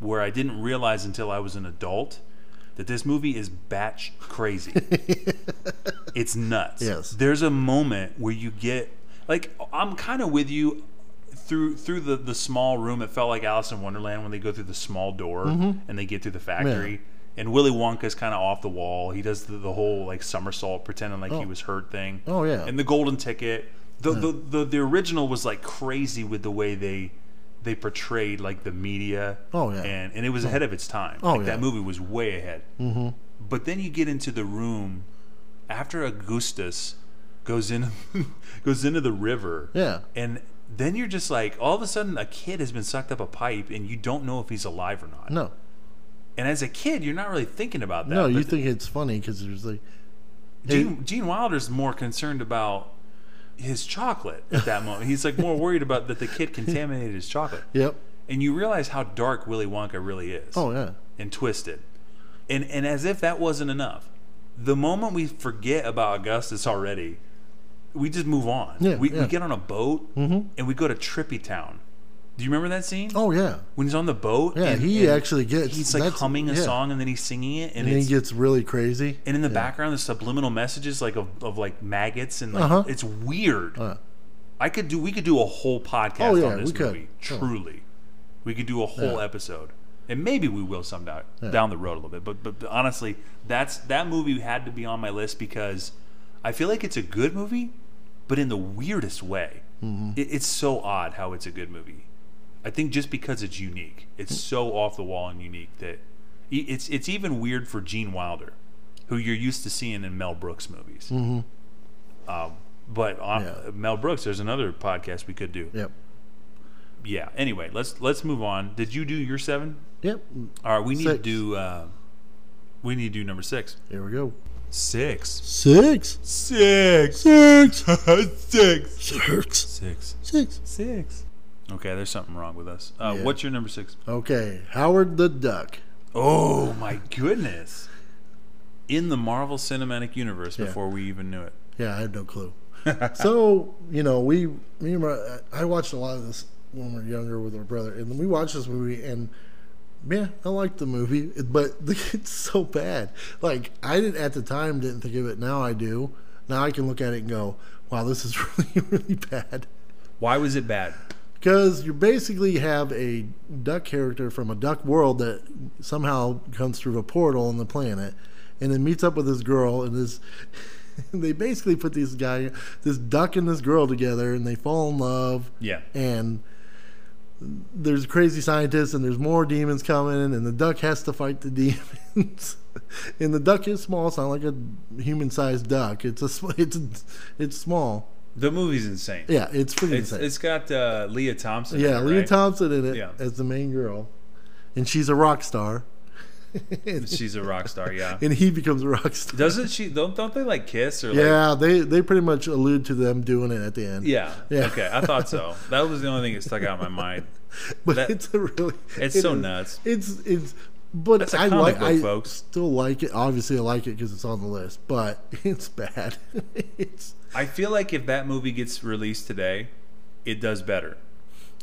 where I didn't realize until I was an adult that this movie is batch crazy. It's nuts. Yes. There's a moment where you get, like, I'm kind of with you through through the, the small room. It felt like Alice in Wonderland when they go through the small door mm-hmm. and they get through the factory. Yeah. And Willy Wonka's kind of off the wall. He does the, the whole, like, somersault, pretending like oh. he was hurt thing. Oh, yeah. And the golden ticket. The, yeah. the, the, the original was, like, crazy with the way they... they portrayed, like, the media. Oh, yeah. And, and it was ahead of its time. Oh, like, yeah. That movie was way ahead. Mm-hmm. But then you get into the room after Augustus goes in, goes into the river. Yeah. And then you're just like, all of a sudden, a kid has been sucked up a pipe, and you don't know if he's alive or not. No. And as a kid, you're not really thinking about that. No, you think th- it's funny because there's, like... Hey. Gene, Gene Wilder's more concerned about his chocolate at that moment. He's like more worried about that the kid contaminated his chocolate. Yep. And you realize how dark Willy Wonka really is. Oh yeah. And twisted. And and as if that wasn't enough, the moment we forget about Augustus already, we just move on. Yeah, we, yeah. we get on a boat mm-hmm. and we go to Trippy Town. Do you remember that scene? Oh yeah. When he's on the boat. Yeah, and, he and actually gets. He's like humming a yeah. song and then he's singing it, and, and then he gets really crazy. And in the yeah. background, the subliminal messages like of, of like maggots and like uh-huh. it's weird. Uh-huh. I could do. We could do a whole podcast oh, yeah, on this we movie. Could. Truly, oh. we could do a whole yeah. episode, and maybe we will someday yeah. down the road a little bit. But, but but honestly, that's that movie had to be on my list because I feel like it's a good movie, but in the weirdest way. Mm-hmm. It, it's so odd how it's a good movie. I think just because it's unique. It's so off the wall and unique that it's it's even weird for Gene Wilder, who you're used to seeing in Mel Brooks movies. Mm-hmm. Um, but on yeah. Mel Brooks, there's another podcast we could do. Yep. Yeah. Anyway, let's let's move on. Did you do your seven? Yep. All right. We need six. to do. Uh, we need to do number six. Here we go. Six. Six. Six. Six. Six. Six. Six. Six. Six. Okay, there's something wrong with us. Uh, yeah. What's your number six? Okay, Howard the Duck. Oh, my goodness. In the Marvel Cinematic Universe yeah. before we even knew it. Yeah, I had no clue. So, you know, we, me and my, I watched a lot of this when we were younger with my brother, and we watched this movie, and, man, I liked the movie, but it's so bad. Like, I didn't at the time didn't think of it. Now I do. Now I can look at it and go, wow, this is really, really bad. Why was it bad? Because you basically have a duck character from a duck world that somehow comes through a portal on the planet and then meets up with this girl, and this they basically put this guy, this duck and this girl together, and they fall in love. Yeah. And there's crazy scientists, and there's more demons coming, and the duck has to fight the demons. And the duck is small. It's not like a human-sized duck. It's a, it's it's small. The movie's insane. Yeah, it's pretty it's, insane. It's got uh, Leah Thompson yeah, in it, right? Leah Thompson in it yeah. as the main girl. And she's a rock star. and, she's a rock star, yeah. And he becomes a rock star. Doesn't she? Don't don't they like kiss? Or yeah, like... they, they pretty much allude to them doing it at the end. Yeah. yeah. Okay, I thought so. That was the only thing that stuck out in my mind. But that, it's a really... It's it so is, nuts. It's... it's But That's a comic I like, book, I folks. still like it. Obviously, I like it because it's on the list, but it's bad. it's. I feel like if that movie gets released today, it does better.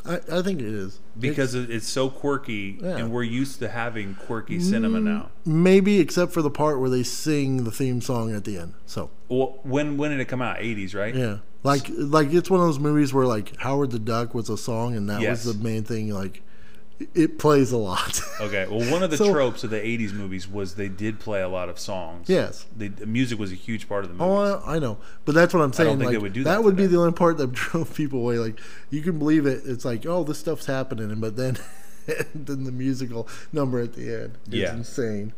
I, I think it is because it's, it's so quirky, yeah. and we're used to having quirky cinema now. Maybe except for the part where they sing the theme song at the end. So, well, when when did it come out? eighties, right? Yeah, like like it's one of those movies where like Howard the Duck was a song, and that yes. was the main thing. Like. It plays a lot. Okay. Well, one of the so, tropes of the eighties movies was they did play a lot of songs. Yes. They, the music was a huge part of the movie. Oh, I, I know. But that's what I'm saying. I don't think like, they would do that. That would today. be the only part that drove people away. Like, you can believe it. It's like, oh, this stuff's happening. But then then the musical number at the end is yeah. insane.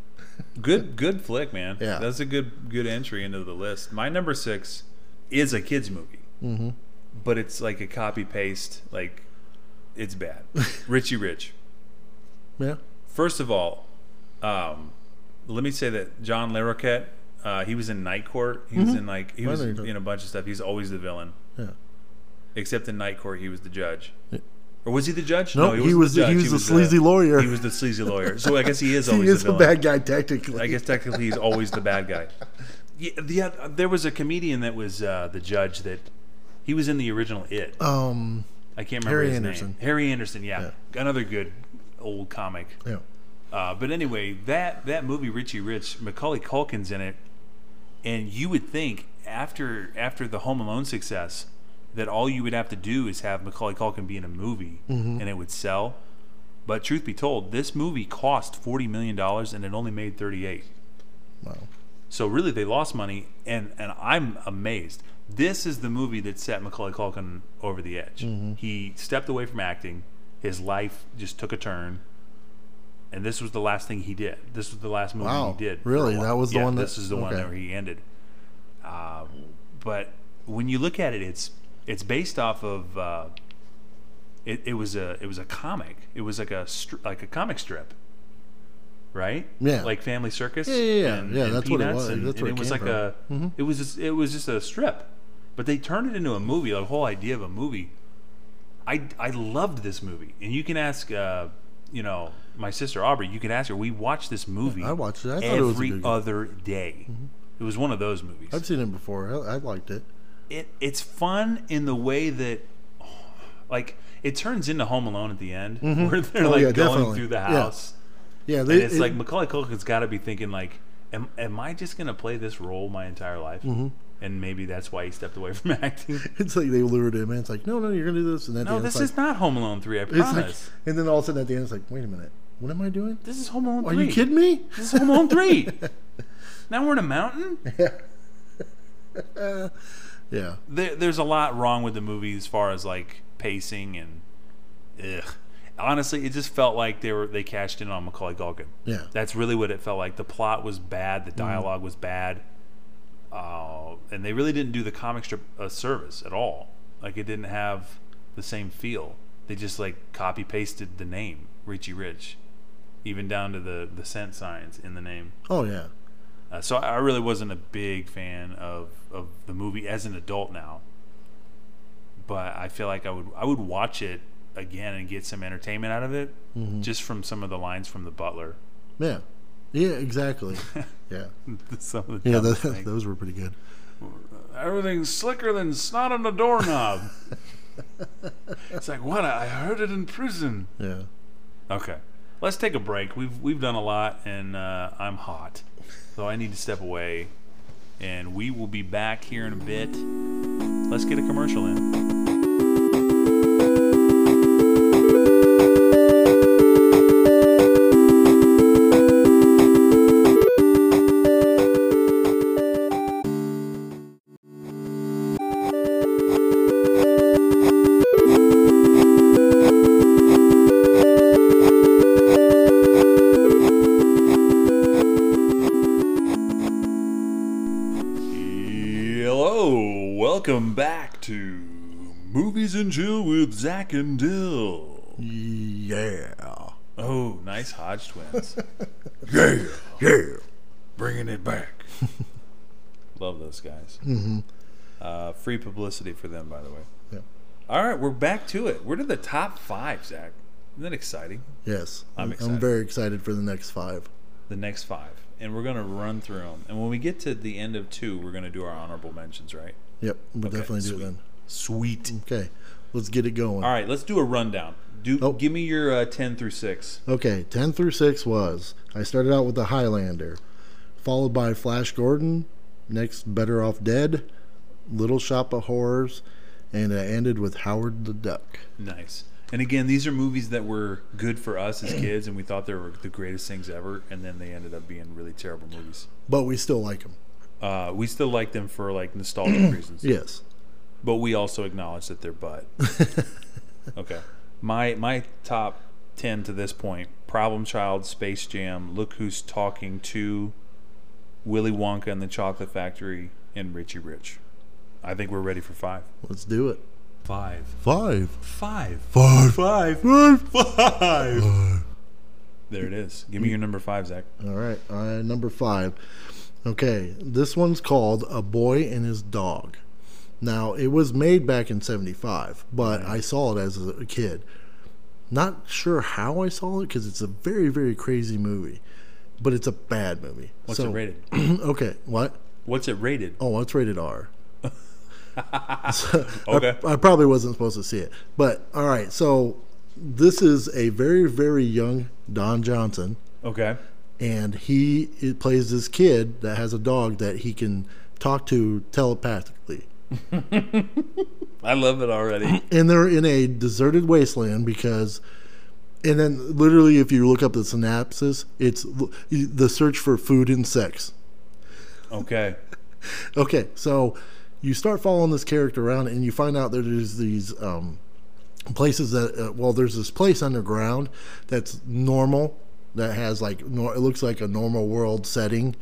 Good good flick, man. Yeah. That's a good good entry into the list. My number six is a kid's movie. Mm-hmm. But it's like a copy-paste, like... It's bad. Richie Rich. Yeah. First of all, um, let me say that John Larroquette, Uh, he was in Night Court. He mm-hmm. was in like he was in a bunch of stuff. He's always the villain. Yeah. Except in Night Court, he was the judge. Yeah. Or was he the judge? Nope, no, he, he was the, the judge. He was, he was the sleazy the, lawyer. He was the sleazy lawyer. So I guess he is always he is the, the bad guy technically. I guess technically he's always the bad guy. Yeah, the, uh, there was a comedian that was uh, the judge that he was in the original It. Um, I can't remember Harry his Anderson. name. Harry Anderson. Yeah. yeah, another good old comic. Yeah. Uh, but anyway, that that movie Richie Rich, Macaulay Culkin's in it, and you would think after after the Home Alone success that all you would have to do is have Macaulay Culkin be in a movie mm-hmm. and it would sell. But truth be told, this movie cost forty million dollars and it only made thirty-eight. Wow. So really they lost money, and, and I'm amazed. This is the movie that set Macaulay Culkin over the edge. Mm-hmm. He stepped away from acting. His life just took a turn. And this was the last thing he did. This was the last movie wow. he did. Really? That was the yeah, one that... this is the okay. one that he ended. Uh, but when you look at it, it's... It's based off of uh, it. It was a it was a comic. It was like a stri- like a comic strip, right? Yeah, like Family Circus. Yeah, yeah, yeah. And, yeah and that's Peanuts what it was. And, that's and it, it was like from. a. Mm-hmm. It was just, it was just a strip, but they turned it into a movie. The whole idea of a movie. I I loved this movie, and you can ask, uh, you know, my sister Aubrey. You can ask her. We watched this movie. I watched it I every it was other day. Mm-hmm. It was one of those movies. I've seen it before. I, I liked it. It it's fun in the way that, oh, like, it turns into Home Alone at the end, mm-hmm. where they're oh, like yeah, going definitely. through the house. Yeah, yeah they, and it's it, like Macaulay Culkin's got to be thinking like, am am I just gonna play this role my entire life? Mm-hmm. And maybe that's why he stepped away from acting. It's like they lured him in. It's like, no, no, you're gonna do this. And at no, the end, this it's is like, not Home Alone three. I promise. Like, and then all of a sudden at the end, it's like, wait a minute, what am I doing? This is Home Alone three. Are you kidding me? This is Home Alone three. Now we're in a mountain. Yeah. Yeah, there, there's a lot wrong with the movie as far as like pacing and, ugh. Honestly, it just felt like they were they cashed in on Macaulay Culkin. Yeah, that's really what it felt like. The plot was bad, the dialogue mm-hmm. was bad, uh, and they really didn't do the comic strip a service at all. Like it didn't have the same feel. They just like copy pasted the name Richie Rich, even down to the the cent signs in the name. Oh yeah. Uh, so I really wasn't a big fan of, of the movie as an adult now, but I feel like I would I would watch it again and get some entertainment out of it, mm-hmm. just from some of the lines from the butler. Yeah, yeah, exactly. Yeah, some of the yeah, that, like, those were pretty good. Everything's slicker than snot on a doorknob. It's like what I heard it in prison. Yeah. Okay, let's take a break. We've we've done a lot, and uh, I'm hot. So I need to step away, and we will be back here in a bit. Let's get a commercial in. Welcome back to Movies and Chill with Zach and Dill. Yeah. Oh, nice Hodge twins. Yeah, yeah. Bringing it back. Love those guys. Mm-hmm. Uh, free publicity for them, by the way. Yeah. All right, we're back to it. We're to the top five, Zach. Isn't that exciting? Yes. I'm excited. I'm very excited for the next five. The next five. And we're going to run through them. And when we get to the end of two, we're going to do our honorable mentions, right? Yep, we'll okay, definitely sweet. do it then. Sweet. Okay, let's get it going. All right, let's do a rundown. Do oh. Give me your uh, ten through six. Okay, ten through six was, I started out with The Highlander, followed by Flash Gordon, next Better Off Dead, Little Shop of Horrors, and I ended with Howard the Duck. Nice. And again, these are movies that were good for us as kids, and we thought they were the greatest things ever, and then they ended up being really terrible movies. But we still like them. Uh, we still like them for like nostalgic reasons. Yes, but we also acknowledge that they're butt. Okay, my my top ten to this point: Problem Child, Space Jam, Look Who's Talking two, Willy Wonka and the Chocolate Factory, and Richie Rich. I think we're ready for five. Let's do it. Five. Five. Five. Five. Five. Five. Five. Five. There it is. Give me your number five, Zach. All right, uh, number five. Okay, this one's called A Boy and His Dog. Now, it was made back in seventy-five, but I saw it as a kid. Not sure how I saw it, because it's a very, very crazy movie. But it's a bad movie. What's so, it rated? Okay, what? What's it rated? Oh, it's rated R. so okay. I, I probably wasn't supposed to see it. But, all right, so this is a very, very young Don Johnson. Okay. And he it plays this kid that has a dog that he can talk to telepathically. I love it already. And they're in a deserted wasteland because, and then literally if you look up the synopsis, it's the search for food and sex. Okay. Okay, so you start following this character around and you find out that there's these um, places that, uh, well, there's this place underground that's normal, that has like, no, it looks like a normal world setting.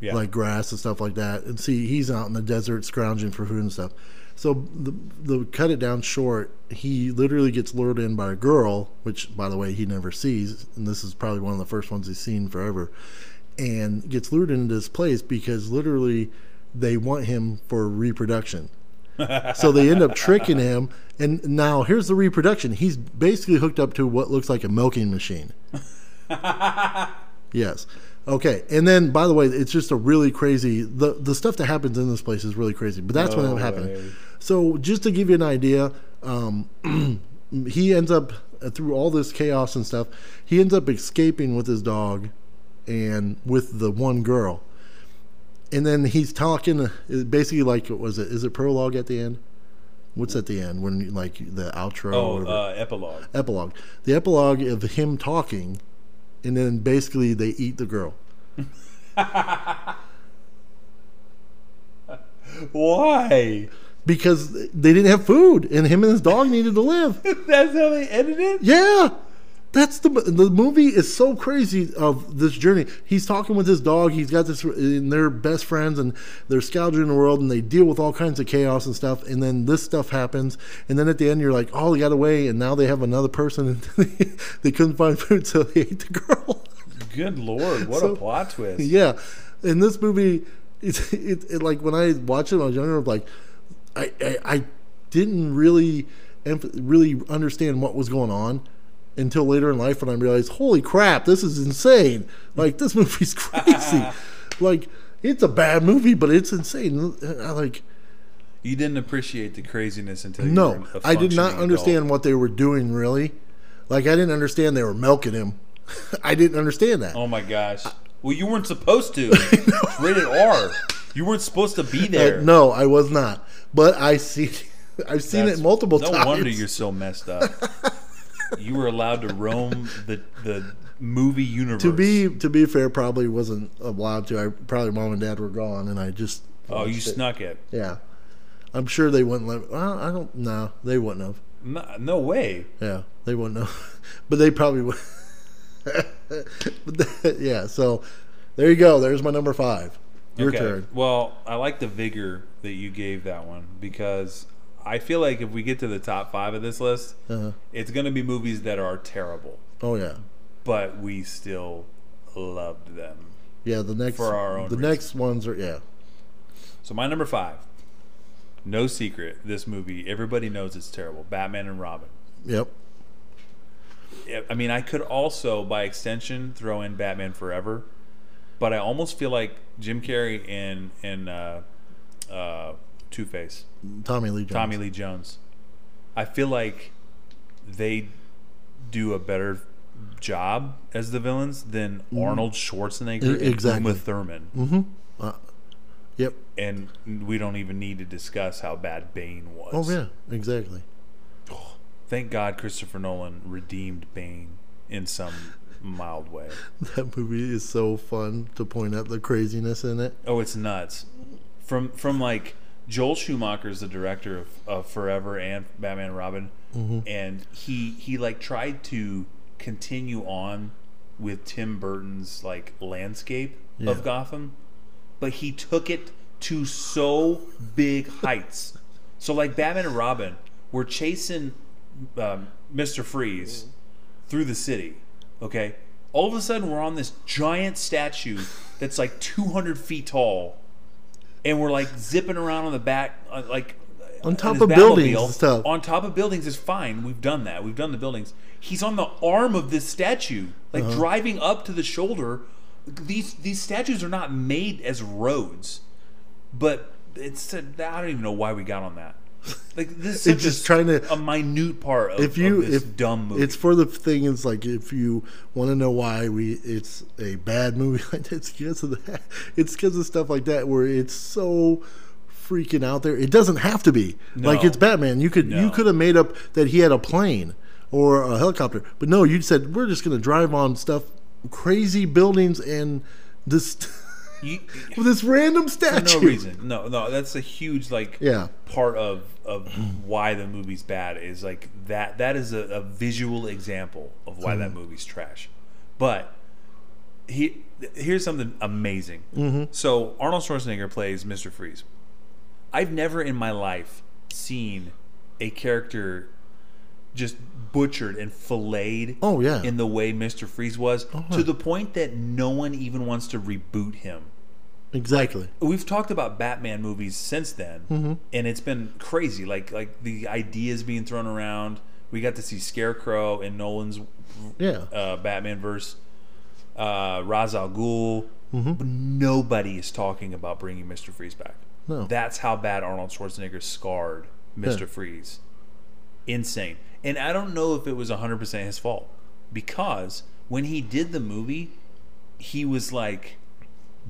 Yeah. Like grass and stuff like that. And see, he's out in the desert scrounging for food and stuff. So the, the cut it down short, he literally gets lured in by a girl, which, by the way, he never sees. And this is probably one of the first ones he's seen forever. And gets lured into this place because literally they want him for reproduction. So they end up tricking him. And now here's the reproduction. He's basically hooked up to what looks like a milking machine. Yes. Okay, and then, by the way, it's just a really crazy... The, the stuff that happens in this place is really crazy, but that's no when it happened. So, just to give you an idea, um, he ends up, through all this chaos and stuff, he ends up escaping with his dog and with the one girl. And then he's talking, basically like, was it? Is it prologue at the end? What's at the end? When, like, the outro? Oh, uh, epilogue. Epilogue. The epilogue of him talking... And then basically they eat the girl. Why? Because they didn't have food, and him and his dog needed to live. That's how they ended it? Yeah. That's the the movie is so crazy of this journey. He's talking with his dog. He's got this, and they're best friends, and they're scourging the world, and they deal with all kinds of chaos and stuff. And then this stuff happens, and then at the end, you're like, oh, they got away, and now they have another person, and they couldn't find food, so they ate the girl. Good Lord, what so, a plot twist! Yeah, in this movie, it's it, it like when I watched it when I was younger, I'm like, I, I I didn't really really understand what was going on. Until later in life when I realized, holy crap, this is insane. Like, this movie's crazy. Like, it's a bad movie, but it's insane. I like... You didn't appreciate the craziness until you no, were a functioning adult. I did not understand what they were doing, really. Like, I didn't understand they were milking him. I didn't understand that. Oh, my gosh. Well, you weren't supposed to. It's rated R. You weren't supposed to be there. Uh, no, I was not. But I see, I've seen That's, it multiple no times. No wonder you're so messed up. You were allowed to roam the the movie universe. To be to be fair, probably wasn't allowed to. I probably mom and dad were gone, and I just oh, you it. snuck it. Yeah, I'm sure they wouldn't let. Well, I don't. No, they wouldn't have. No, no way. Yeah, they wouldn't have. But they probably would. But that, yeah. So there you go. There's my number five. Your okay. turn. Well, I like the vigor that you gave that one because. I feel like if we get to the top five of this list, uh-huh. it's going to be movies that are terrible. Oh yeah, but we still loved them. Yeah, the next for our own. The reason. next ones are yeah. So my number five, no secret, this movie everybody knows it's terrible. Batman and Robin. Yep. I mean, I could also, by extension, throw in Batman Forever, but I almost feel like Jim Carrey and and uh, uh, Two-Face. Tommy Lee Jones. Tommy Lee Jones. I feel like they do a better job as the villains than mm. Arnold Schwarzenegger exactly. and Uma Thurman. Mm-hmm. Uh, yep. And we don't even need to discuss how bad Bane was. Oh, yeah. Exactly. Oh, thank God Christopher Nolan redeemed Bane in some mild way. That movie is so fun to point out the craziness in it. Oh, it's nuts. From From, like... Joel Schumacher is the director of, of Forever and Batman and Robin, mm-hmm. and he he like tried to continue on with Tim Burton's like landscape yeah. of Gotham, but he took it to so big heights. So like Batman and Robin were chasing um, Mister Freeze through the city. Okay, All of a sudden, we're on this giant statue that's like two hundred feet tall, and we're like zipping around on the back, like on top of buildings and stuff. On top of buildings is fine. We've done that. We've done the buildings. He's on the arm of this statue, like uh-huh. driving up to the shoulder. These these statues are not made as roads, but it's a, I don't even know why we got on that. Like this, it's just a, trying to a minute part of, if you, of this if, dumb movie. It's for the thing. It's like if you want to know why we, it's a bad movie. It's because of that. It's because of stuff like that where it's so freaking out there. It doesn't have to be no. like it's Batman. You could no. you could have made up that he had a plane or a helicopter, but no, you said we're just going to drive on stuff, crazy buildings, and this. You, with this random statue. For no reason. No, no, that's a huge like yeah. part of, of why the movie's bad is like that that is a, a visual example of why mm. that movie's trash. But he here's something amazing. Mm-hmm. So Arnold Schwarzenegger plays Mister Freeze. I've never in my life seen a character just butchered and filleted oh, yeah. in the way Mister Freeze was uh-huh. to the point that no one even wants to reboot him. Exactly. Like, we've talked about Batman movies since then, mm-hmm. and it's been crazy. Like like the ideas being thrown around. We got to see Scarecrow in Nolan's yeah. uh, Batman verse, uh, Ra's al Ghul. Mm-hmm. But nobody is talking about bringing Mister Freeze back. No. That's how bad Arnold Schwarzenegger scarred Mister Yeah. Freeze. Insane. And I don't know if it was one hundred percent his fault, because when he did the movie, he was like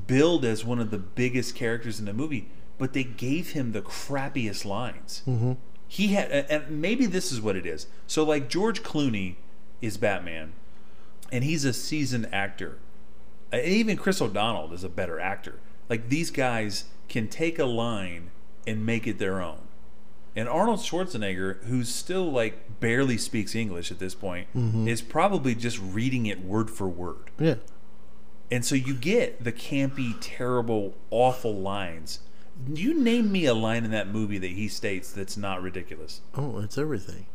billed as one of the biggest characters in the movie, but they gave him the crappiest lines. Mm-hmm. He had, and maybe this is what it is. So like George Clooney is Batman, and he's a seasoned actor. And even Chris O'Donnell is a better actor. Like these guys can take a line and make it their own. And Arnold Schwarzenegger, who's still like barely speaks English at this point, mm-hmm. is probably just reading it word for word. Yeah. And so you get the campy, terrible, awful lines. You name me a line in that movie that he states that's not ridiculous. Oh, it's everything.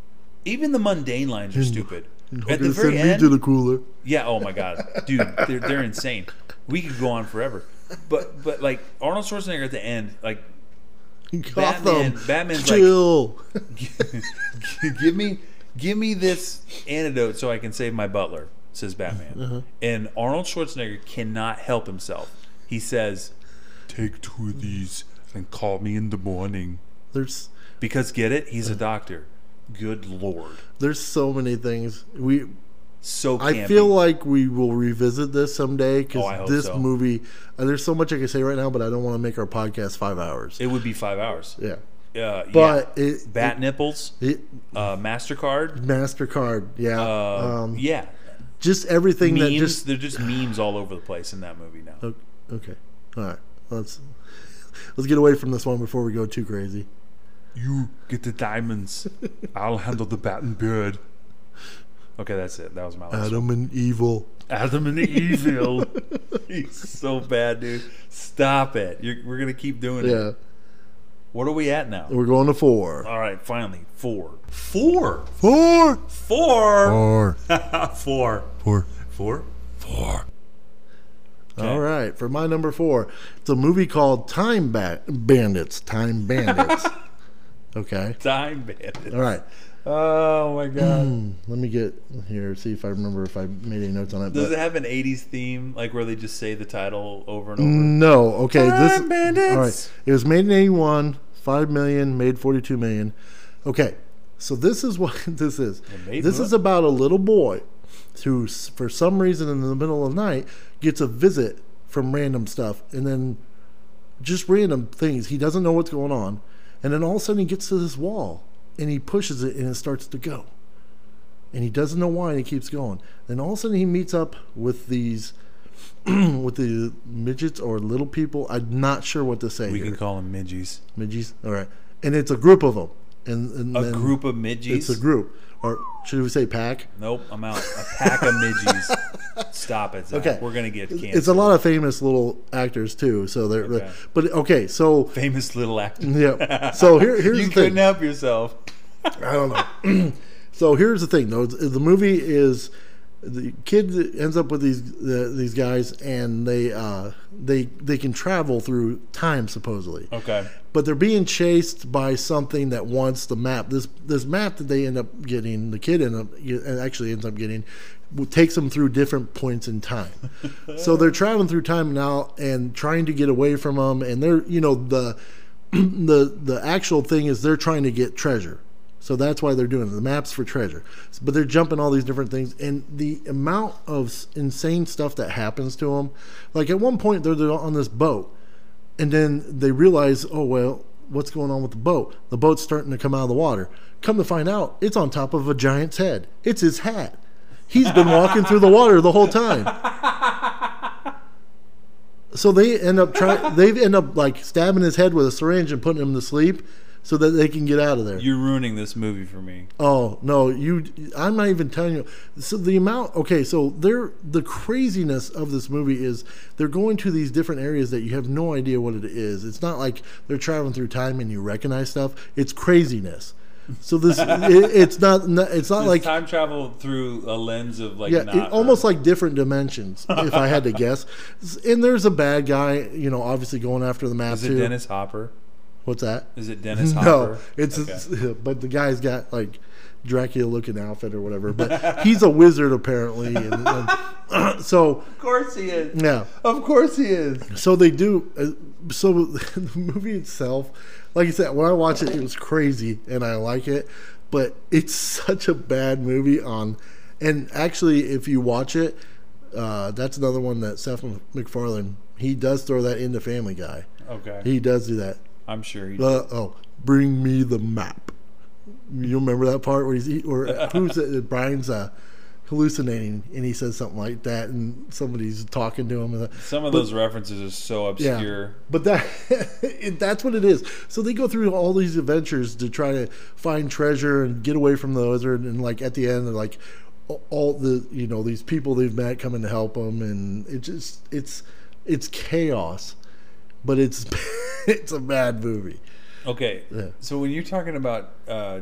Even the mundane lines are stupid. You're at the very send me end, to the cooler. Yeah. Oh my God, dude, they're they're insane. We could go on forever, but but like Arnold Schwarzenegger at the end, like. Gotham, Batman, Batman's chill. Like, give, give me, give me this antidote so I can save my butler, says Batman. Uh-huh. And Arnold Schwarzenegger cannot help himself. He says, "Take two of these and call me in the morning." There's because get it, he's a doctor. Good Lord, there's so many things we. So campy. I feel like we will revisit this someday because oh, this so. movie. Uh, there's so much I can say right now, but I don't want to make our podcast five hours. It would be five hours. Yeah, uh, but yeah. It, bat it, nipples, it, uh, Mastercard, Mastercard. Yeah, uh, um, yeah. Just everything memes, that just they're just memes all over the place in that movie now. Okay, all right. Let's let's get away from this one before we go too crazy. You get the diamonds. I'll handle the bat and bird. Okay, that's it. That was my last Adam one. and Evil. Adam and Evil. He's so bad, dude. Stop it. You're, we're going to keep doing yeah. it. What are we at now? We're going to four. All right, finally. Four. Four. Four. Four. Four. Four. Four. Four. Four. Okay. All right, for my number four, it's a movie called Time ba- Bandits. Time Bandits. Okay. Time Bandits. All right. Oh my God! Mm, let me get here. See if I remember if I made any notes on it. Does but. it have an eighties theme, like where they just say the title over and over? No. Okay. Time this. Bandits. All right. It was made in eighty-one, five million, made forty-two million. Okay. So this is what this is. This what? is about a little boy who, for some reason, in the middle of the night, gets a visit from random stuff, and then just random things. He doesn't know what's going on, and then all of a sudden he gets to this wall. And he pushes it, and it starts to go. And he doesn't know why, and it keeps going. Then all of a sudden, he meets up with these, with the midgets or little people. I'm not sure what to say. We here. can call them midgies. Midgies. All right. And it's a group of them. And, and a group of midgies. It's a group, or should we say pack? Nope, I'm out. A pack of midgies. Stop it, Zach. Okay. We're gonna get canceled. It's a lot of famous little actors too. So they're, okay. but okay, so famous little actors. Yeah. So here, here's you the thing. You couldn't help yourself. I don't know. So here's the thing, though. The movie is the kid ends up with these uh, these guys, and they uh, they they can travel through time supposedly. Okay. But they're being chased by something that wants the map. This this map that they end up getting, the kid end up and actually ends up getting, takes them through different points in time. So they're traveling through time now and trying to get away from them. And they're, you know, the the the actual thing is they're trying to get treasure. So that's why they're doing it. The map's for treasure. But they're jumping all these different things. And the amount of insane stuff that happens to them. Like at one point, they're, they're on this boat. And then they realize, oh, well, what's going on with the boat? The boat's starting to come out of the water. Come to find out, it's on top of a giant's head. It's his hat. He's been walking through the water the whole time. So they end up trying. They end up like stabbing his head with a syringe and putting him to sleep, so that they can get out of there. You're ruining this movie for me. Oh no, you! I'm not even telling you. So the amount. Okay, so they're the craziness of this movie is they're going to these different areas that you have no idea what it is. It's not like they're traveling through time and you recognize stuff. It's craziness. So this, it, it's not, it's not it's like time travel through a lens of like, yeah, not it, almost like different dimensions. If I had to guess, and there's a bad guy, you know, obviously going after the map. Is it too. Dennis Hopper? What's that? Is it Dennis Hopper? No, it's, okay. it's but the guy's got like Dracula looking outfit or whatever. But he's a wizard apparently. And, and, so of course he is. Yeah, of course he is. So they do. So the movie itself. Like I said, when I watched it, it was crazy, and I like it, but it's such a bad movie. On, and actually, if you watch it, uh, that's another one that Seth MacFarlane, he does throw that into Family Guy. Okay, he does do that. I'm sure he does. Uh, oh, bring me the map. You remember that part where he's or who's it? Brian's uh, hallucinating, and he says something like that, and somebody's talking to him. Some of but, those references are so obscure. Yeah, but that it, that's what it is. So they go through all these adventures to try to find treasure and get away from the wizard. And like at the end, they're like all the you know these people they've met coming to help them, and it just it's it's chaos. But it's it's a bad movie. Okay, yeah. So when you're talking about. Uh,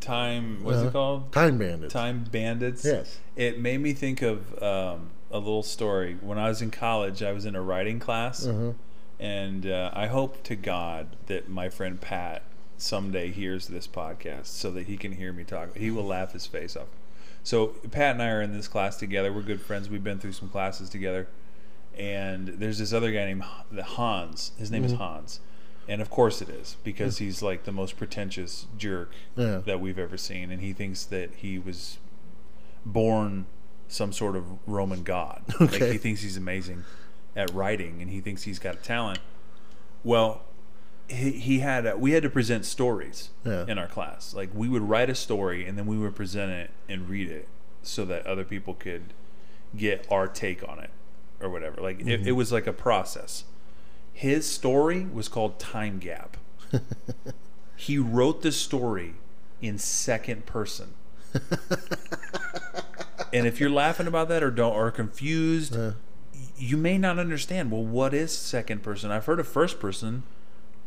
Time, what's uh, it called? Time Bandits. Time Bandits. Yes. It made me think of um, a little story. When I was in college, I was in a writing class, uh-huh. and uh, I hope to God that my friend Pat someday hears this podcast so that he can hear me talk. He will laugh his face off. So Pat and I are in this class together. We're good friends. We've been through some classes together, and there's this other guy named Hans. His name mm-hmm. is Hans. And of course it is, because he's like the most pretentious jerk yeah. that we've ever seen, and he thinks that he was born some sort of Roman god. Okay. Like he thinks he's amazing at writing, and he thinks he's got a talent. Well, he, he had a, we had to present stories yeah. in our class. Like we would write a story, and then we would present it and read it so that other people could get our take on it or whatever. Like mm-hmm. it, it was like a process. His story was called Time Gap. He wrote this story in second person. And if you're laughing about that or don't or confused, yeah. you may not understand. Well, what is second person? I've heard of first person,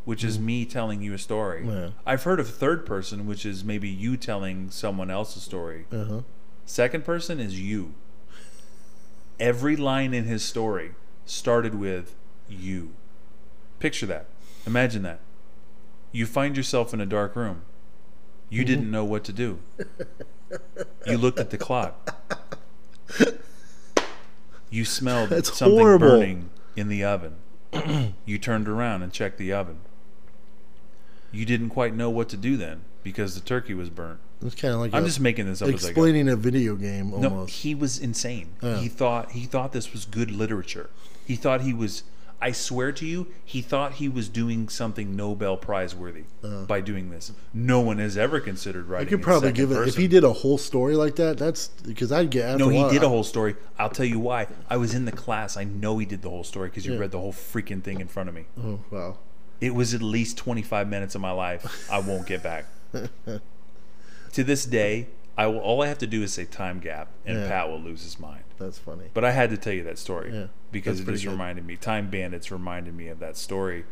which is mm. me telling you a story. Yeah. I've heard of third person, which is maybe you telling someone else a story. Uh-huh. Second person is you. Every line in his story started with you. Picture that. Imagine that. You find yourself in a dark room. You mm-hmm. didn't know what to do. You looked at the clock. You smelled That's something horrible. burning in the oven. You turned around and checked the oven. You didn't quite know what to do then because the turkey was burnt. It's kind of like I'm a, just making this up. Explaining as I go. A video game almost. No, he was insane. Yeah. He thought he thought this was good literature. He thought he was. I swear to you, he thought he was doing something Nobel Prize worthy uh, by doing this. No one has ever considered writing. I could probably give it person. If he did a whole story like that. That's because I'd get after no. He a while, did a whole story. I'll tell you why. I was in the class. I know he did the whole story because you yeah. read the whole freaking thing in front of me. Oh wow! It was at least twenty-five minutes of my life. I won't get back. To this day, I will. All I have to do is say time gap, and yeah. Pat will lose his mind. That's funny. But I had to tell you that story. Yeah. Because That's it just good. reminded me. Time Bandits reminded me of that story.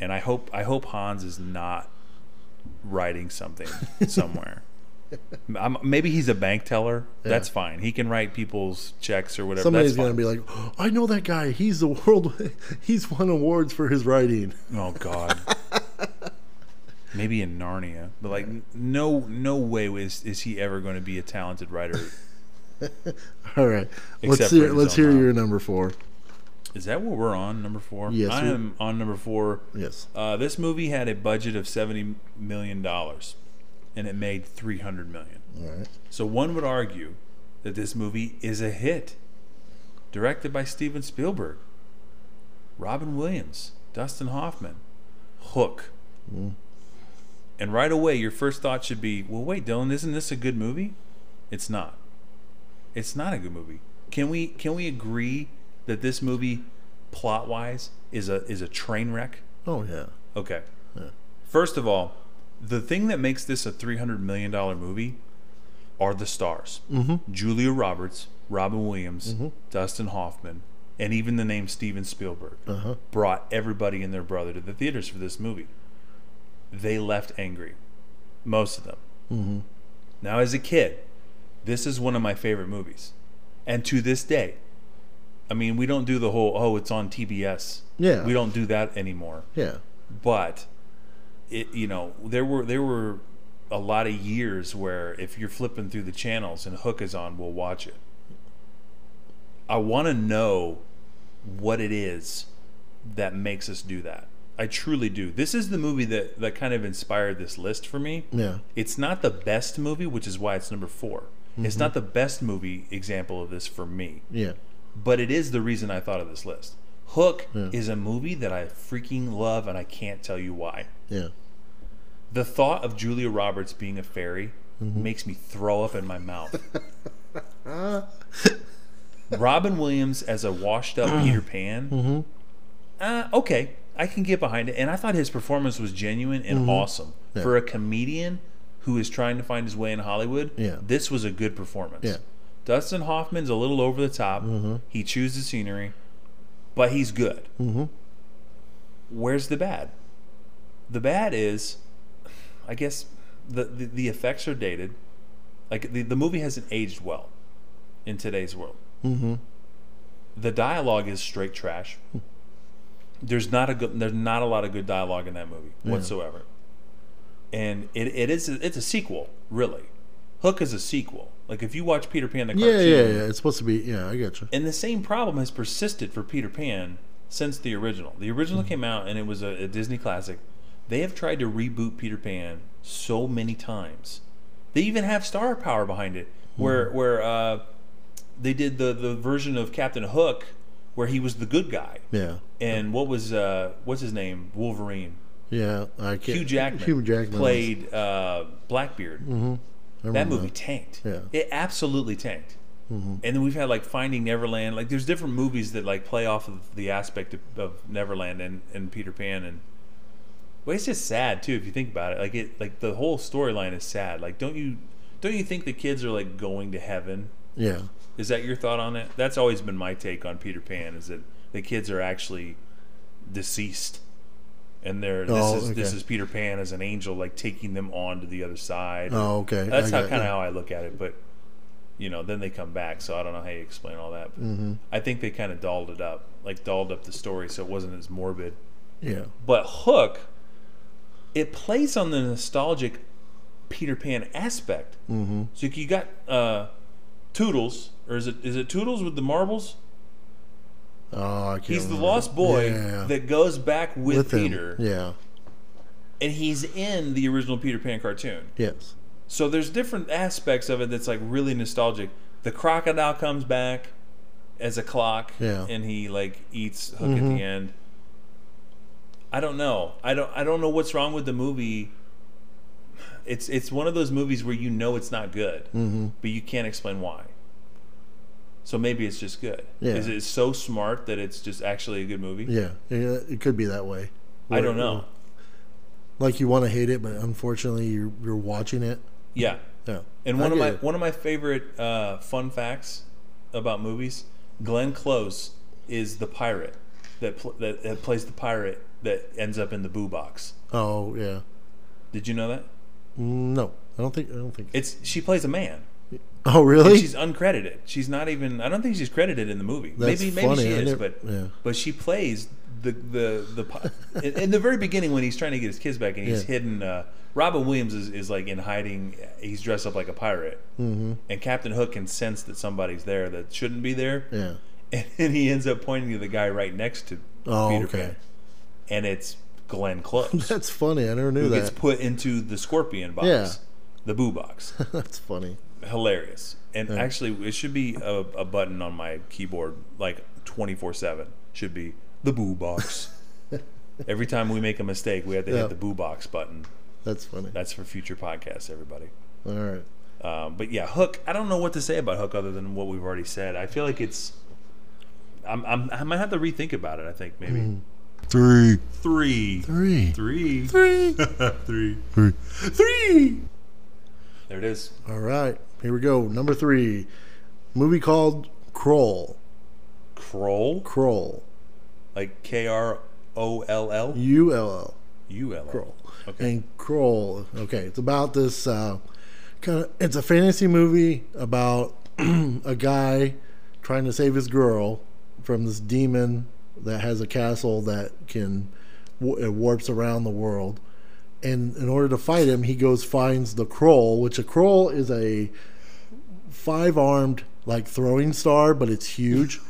And I hope I hope Hans is not writing something somewhere. I'm, maybe he's a bank teller. Yeah. That's fine. He can write people's checks or whatever. Somebody's going to be like, oh, I know that guy. He's the world. He's won awards for his writing. Oh, God. Maybe in Narnia. But, like, no no way is, is he ever going to be a talented writer. All right. Let's hear, let's hear your number four. Is that what we're on, number four? Yes. I am on number four. Yes. Uh, this movie had a budget of seventy million dollars. And it made three hundred million dollars. All right. So one would argue that this movie is a hit. Directed by Steven Spielberg, Robin Williams, Dustin Hoffman, Hook. Mm. And right away, your first thought should be, well, wait, Dylan, isn't this a good movie? It's not. It's not a good movie. Can we can we agree that this movie, plot-wise, is a is a train wreck? Oh, yeah. Okay. Yeah. First of all, the thing that makes this a three hundred million dollars movie are the stars. Mm-hmm. Julia Roberts, Robin Williams, mm-hmm. Dustin Hoffman, and even the name Steven Spielberg uh-huh. brought everybody and their brother to the theaters for this movie. They left angry. Most of them. Mm-hmm. Now, as a kid, this is one of my favorite movies. And to this day, I mean, we don't do the whole, oh, it's on T B S. Yeah. We don't do that anymore. Yeah. But... It, you know, there were there were a lot of years where if you're flipping through the channels and Hook is on, we'll watch it. I want to know what it is that makes us do that. I truly do. This is the movie that, that kind of inspired this list for me. Yeah. It's not the best movie, which is why it's number four. Mm-hmm. It's not the best movie example of this for me. Yeah. But it is the reason I thought of this list. Hook yeah. is a movie that I freaking love, and I can't tell you why. Yeah. The thought of Julia Roberts being a fairy mm-hmm. makes me throw up in my mouth. Robin Williams as a washed-up Peter Pan. Mm-hmm. Uh, okay, I can get behind it, and I thought his performance was genuine and mm-hmm. awesome yeah. for a comedian who is trying to find his way in Hollywood. Yeah. This was a good performance. Yeah. Dustin Hoffman's a little over the top. Mm-hmm. He chews the scenery. But he's good. Mm-hmm. Where's the bad? The bad is, I guess, the, the, the effects are dated. Like, the, the movie hasn't aged well in today's world. Mm-hmm. The dialogue is straight trash. There's not a good, there's not a lot of good dialogue in that movie yeah. whatsoever. And it, it is it's a sequel, really. Hook is a sequel. Like, if you watch Peter Pan the cartoon... Yeah, yeah, yeah. It's supposed to be... Yeah, I get you. And the same problem has persisted for Peter Pan since the original. The original mm-hmm. came out, and it was a, a Disney classic. They have tried to reboot Peter Pan so many times. They even have star power behind it, mm-hmm. where where uh, they did the, the version of Captain Hook where he was the good guy. Yeah. And yeah. what was... Uh, what's his name? Wolverine. Yeah, I can't... Hugh Jackman. Hugh Jackman. Played uh, Blackbeard. Mm-hmm. That movie that. tanked. Yeah. It absolutely tanked. Mm-hmm. And then we've had like Finding Neverland. Like, there's different movies that like play off of the aspect of, of Neverland and, and Peter Pan, and well, it's just sad too if you think about it. Like it, like the whole storyline is sad. Like, don't you don't you think the kids are like going to heaven? Yeah. Is that your thought on it? That's always been my take on Peter Pan, is that the kids are actually deceased. And they're oh, this is okay. this is Peter Pan as an angel, like taking them on to the other side. Oh, okay. That's how, kind of yeah. how I look at it. But you know, then they come back, so I don't know how you explain all that. But mm-hmm. I think they kind of dolled it up, like dolled up the story, so it wasn't as morbid. Yeah. But Hook, it plays on the nostalgic Peter Pan aspect. Mm-hmm. So you got uh, Toodles, or is it is it Toodles with the marbles? Oh, I can't he's remember. The lost boy yeah. that goes back with, with Peter. Yeah. And he's in the original Peter Pan cartoon. Yes. So there's different aspects of it that's like really nostalgic. The crocodile comes back as a clock yeah. and he like eats Hook mm-hmm. at the end. I don't know. I don't I don't know what's wrong with the movie. It's it's one of those movies where you know it's not good, mm-hmm. but you can't explain why. So maybe it's just good. Yeah. Is it so smart that it's just actually a good movie? Yeah, it could be that way. Where, I don't know. Like, you want to hate it, but unfortunately you're you're watching it. Yeah. Yeah. And one I of my it. one of my favorite uh, fun facts about movies: Glenn Close is the pirate that pl- that that plays the pirate that ends up in the boo box. Oh yeah. Did you know that? No. I don't think. I don't think it's. She plays a man. Oh really? And she's uncredited. She's not even. I don't think she's credited in the movie. That's maybe maybe funny. she is, never, but yeah. but she plays the the the in, in the very beginning when he's trying to get his kids back and he's yeah. hidden. Uh, Robin Williams is, is like in hiding. He's dressed up like a pirate, mm-hmm. and Captain Hook can sense that somebody's there that shouldn't be there. Yeah, and then he ends up pointing to the guy right next to oh, Peter okay. Pan, and it's Glenn Close. That's funny. I never knew who that. Gets put into the Scorpion box, yeah. the Boo box. That's funny, hilarious, and yeah. actually it should be a, a button on my keyboard like twenty-four seven. Should be the Boo box. Every time we make a mistake, we have to yeah. hit the Boo box button. That's funny. That's for future podcasts, everybody. All right. Um, but yeah, Hook. I don't know what to say about Hook other than what we've already said. I feel like it's. I'm. I'm I might have to rethink about it. I think maybe. Mm. Three. Three. Three. Three. Three. Three. Three. Three. There it is. All right. Here we go. Number three, movie called Kroll. Kroll. Kroll. Like K R O L L. U L L. U L L. Kroll. Okay. And Kroll, okay, it's about this uh, kind of. It's a fantasy movie about a guy trying to save his girl from this demon that has a castle that can it warps around the world. And in order to fight him, he goes finds the Kroll, which a Kroll is a five-armed like throwing star, but it's huge.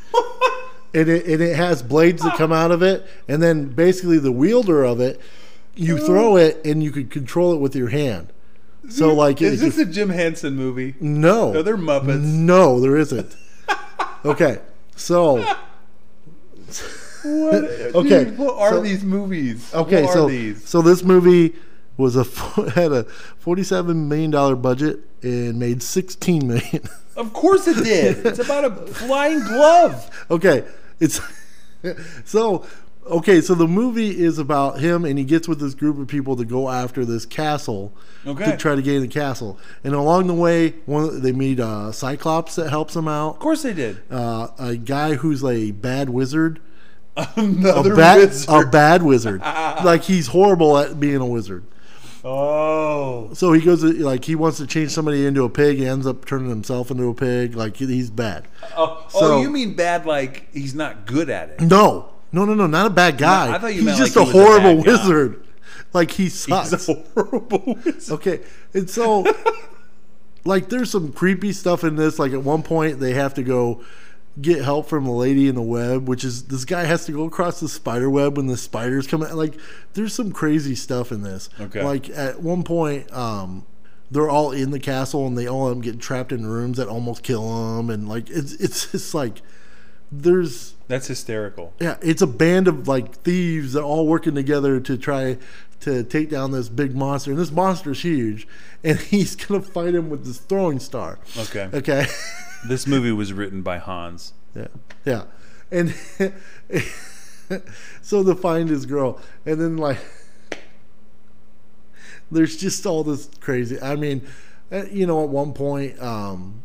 and, it, and it has blades that come out of it, and then basically the wielder of it. You throw it, and you could control it with your hand. So, like, is this a Jim Henson movie? No, no, they're Muppets. No, there isn't. Okay, so what? Okay, dude, what are so, these movies? Okay, what are so these? so this movie was a had a forty-seven million dollar budget and made sixteen million. Of course, it did. It's about a flying glove. Okay, it's so. Okay, so the movie is about him, and he gets with this group of people to go after this castle okay. to try to gain the castle. And along the way, one they meet a Cyclops that helps him out. Of course they did. Uh, a guy who's a bad wizard. Another a bad, wizard. A bad wizard. Like, he's horrible at being a wizard. Oh. So he goes, to, like, he wants to change somebody into a pig. He ends up turning himself into a pig. Like, he's bad. Oh, so, oh you mean bad like he's not good at it? No. No, no, no, not a bad guy. No, I thought you meant he's just like a he horrible a wizard. Guy. Like, he sucks. He's a horrible wizard. Okay, and so, like, there's some creepy stuff in this. Like, at one point, they have to go get help from the lady in the web, which is this guy has to go across the spider web when the spiders come out. Like, there's some crazy stuff in this. Okay. Like, at one point, um, they're all in the castle, and they all end up getting trapped in rooms that almost kill them. And, like, it's, it's just, like, there's... That's hysterical. Yeah, it's a band of like thieves that are all working together to try to take down this big monster. And this monster's huge, and he's gonna fight him with this throwing star. Okay. Okay. This movie was written by Hans. Yeah. Yeah. And so to find his girl, and then like there's just all this crazy. I mean, you know, at one point. Um,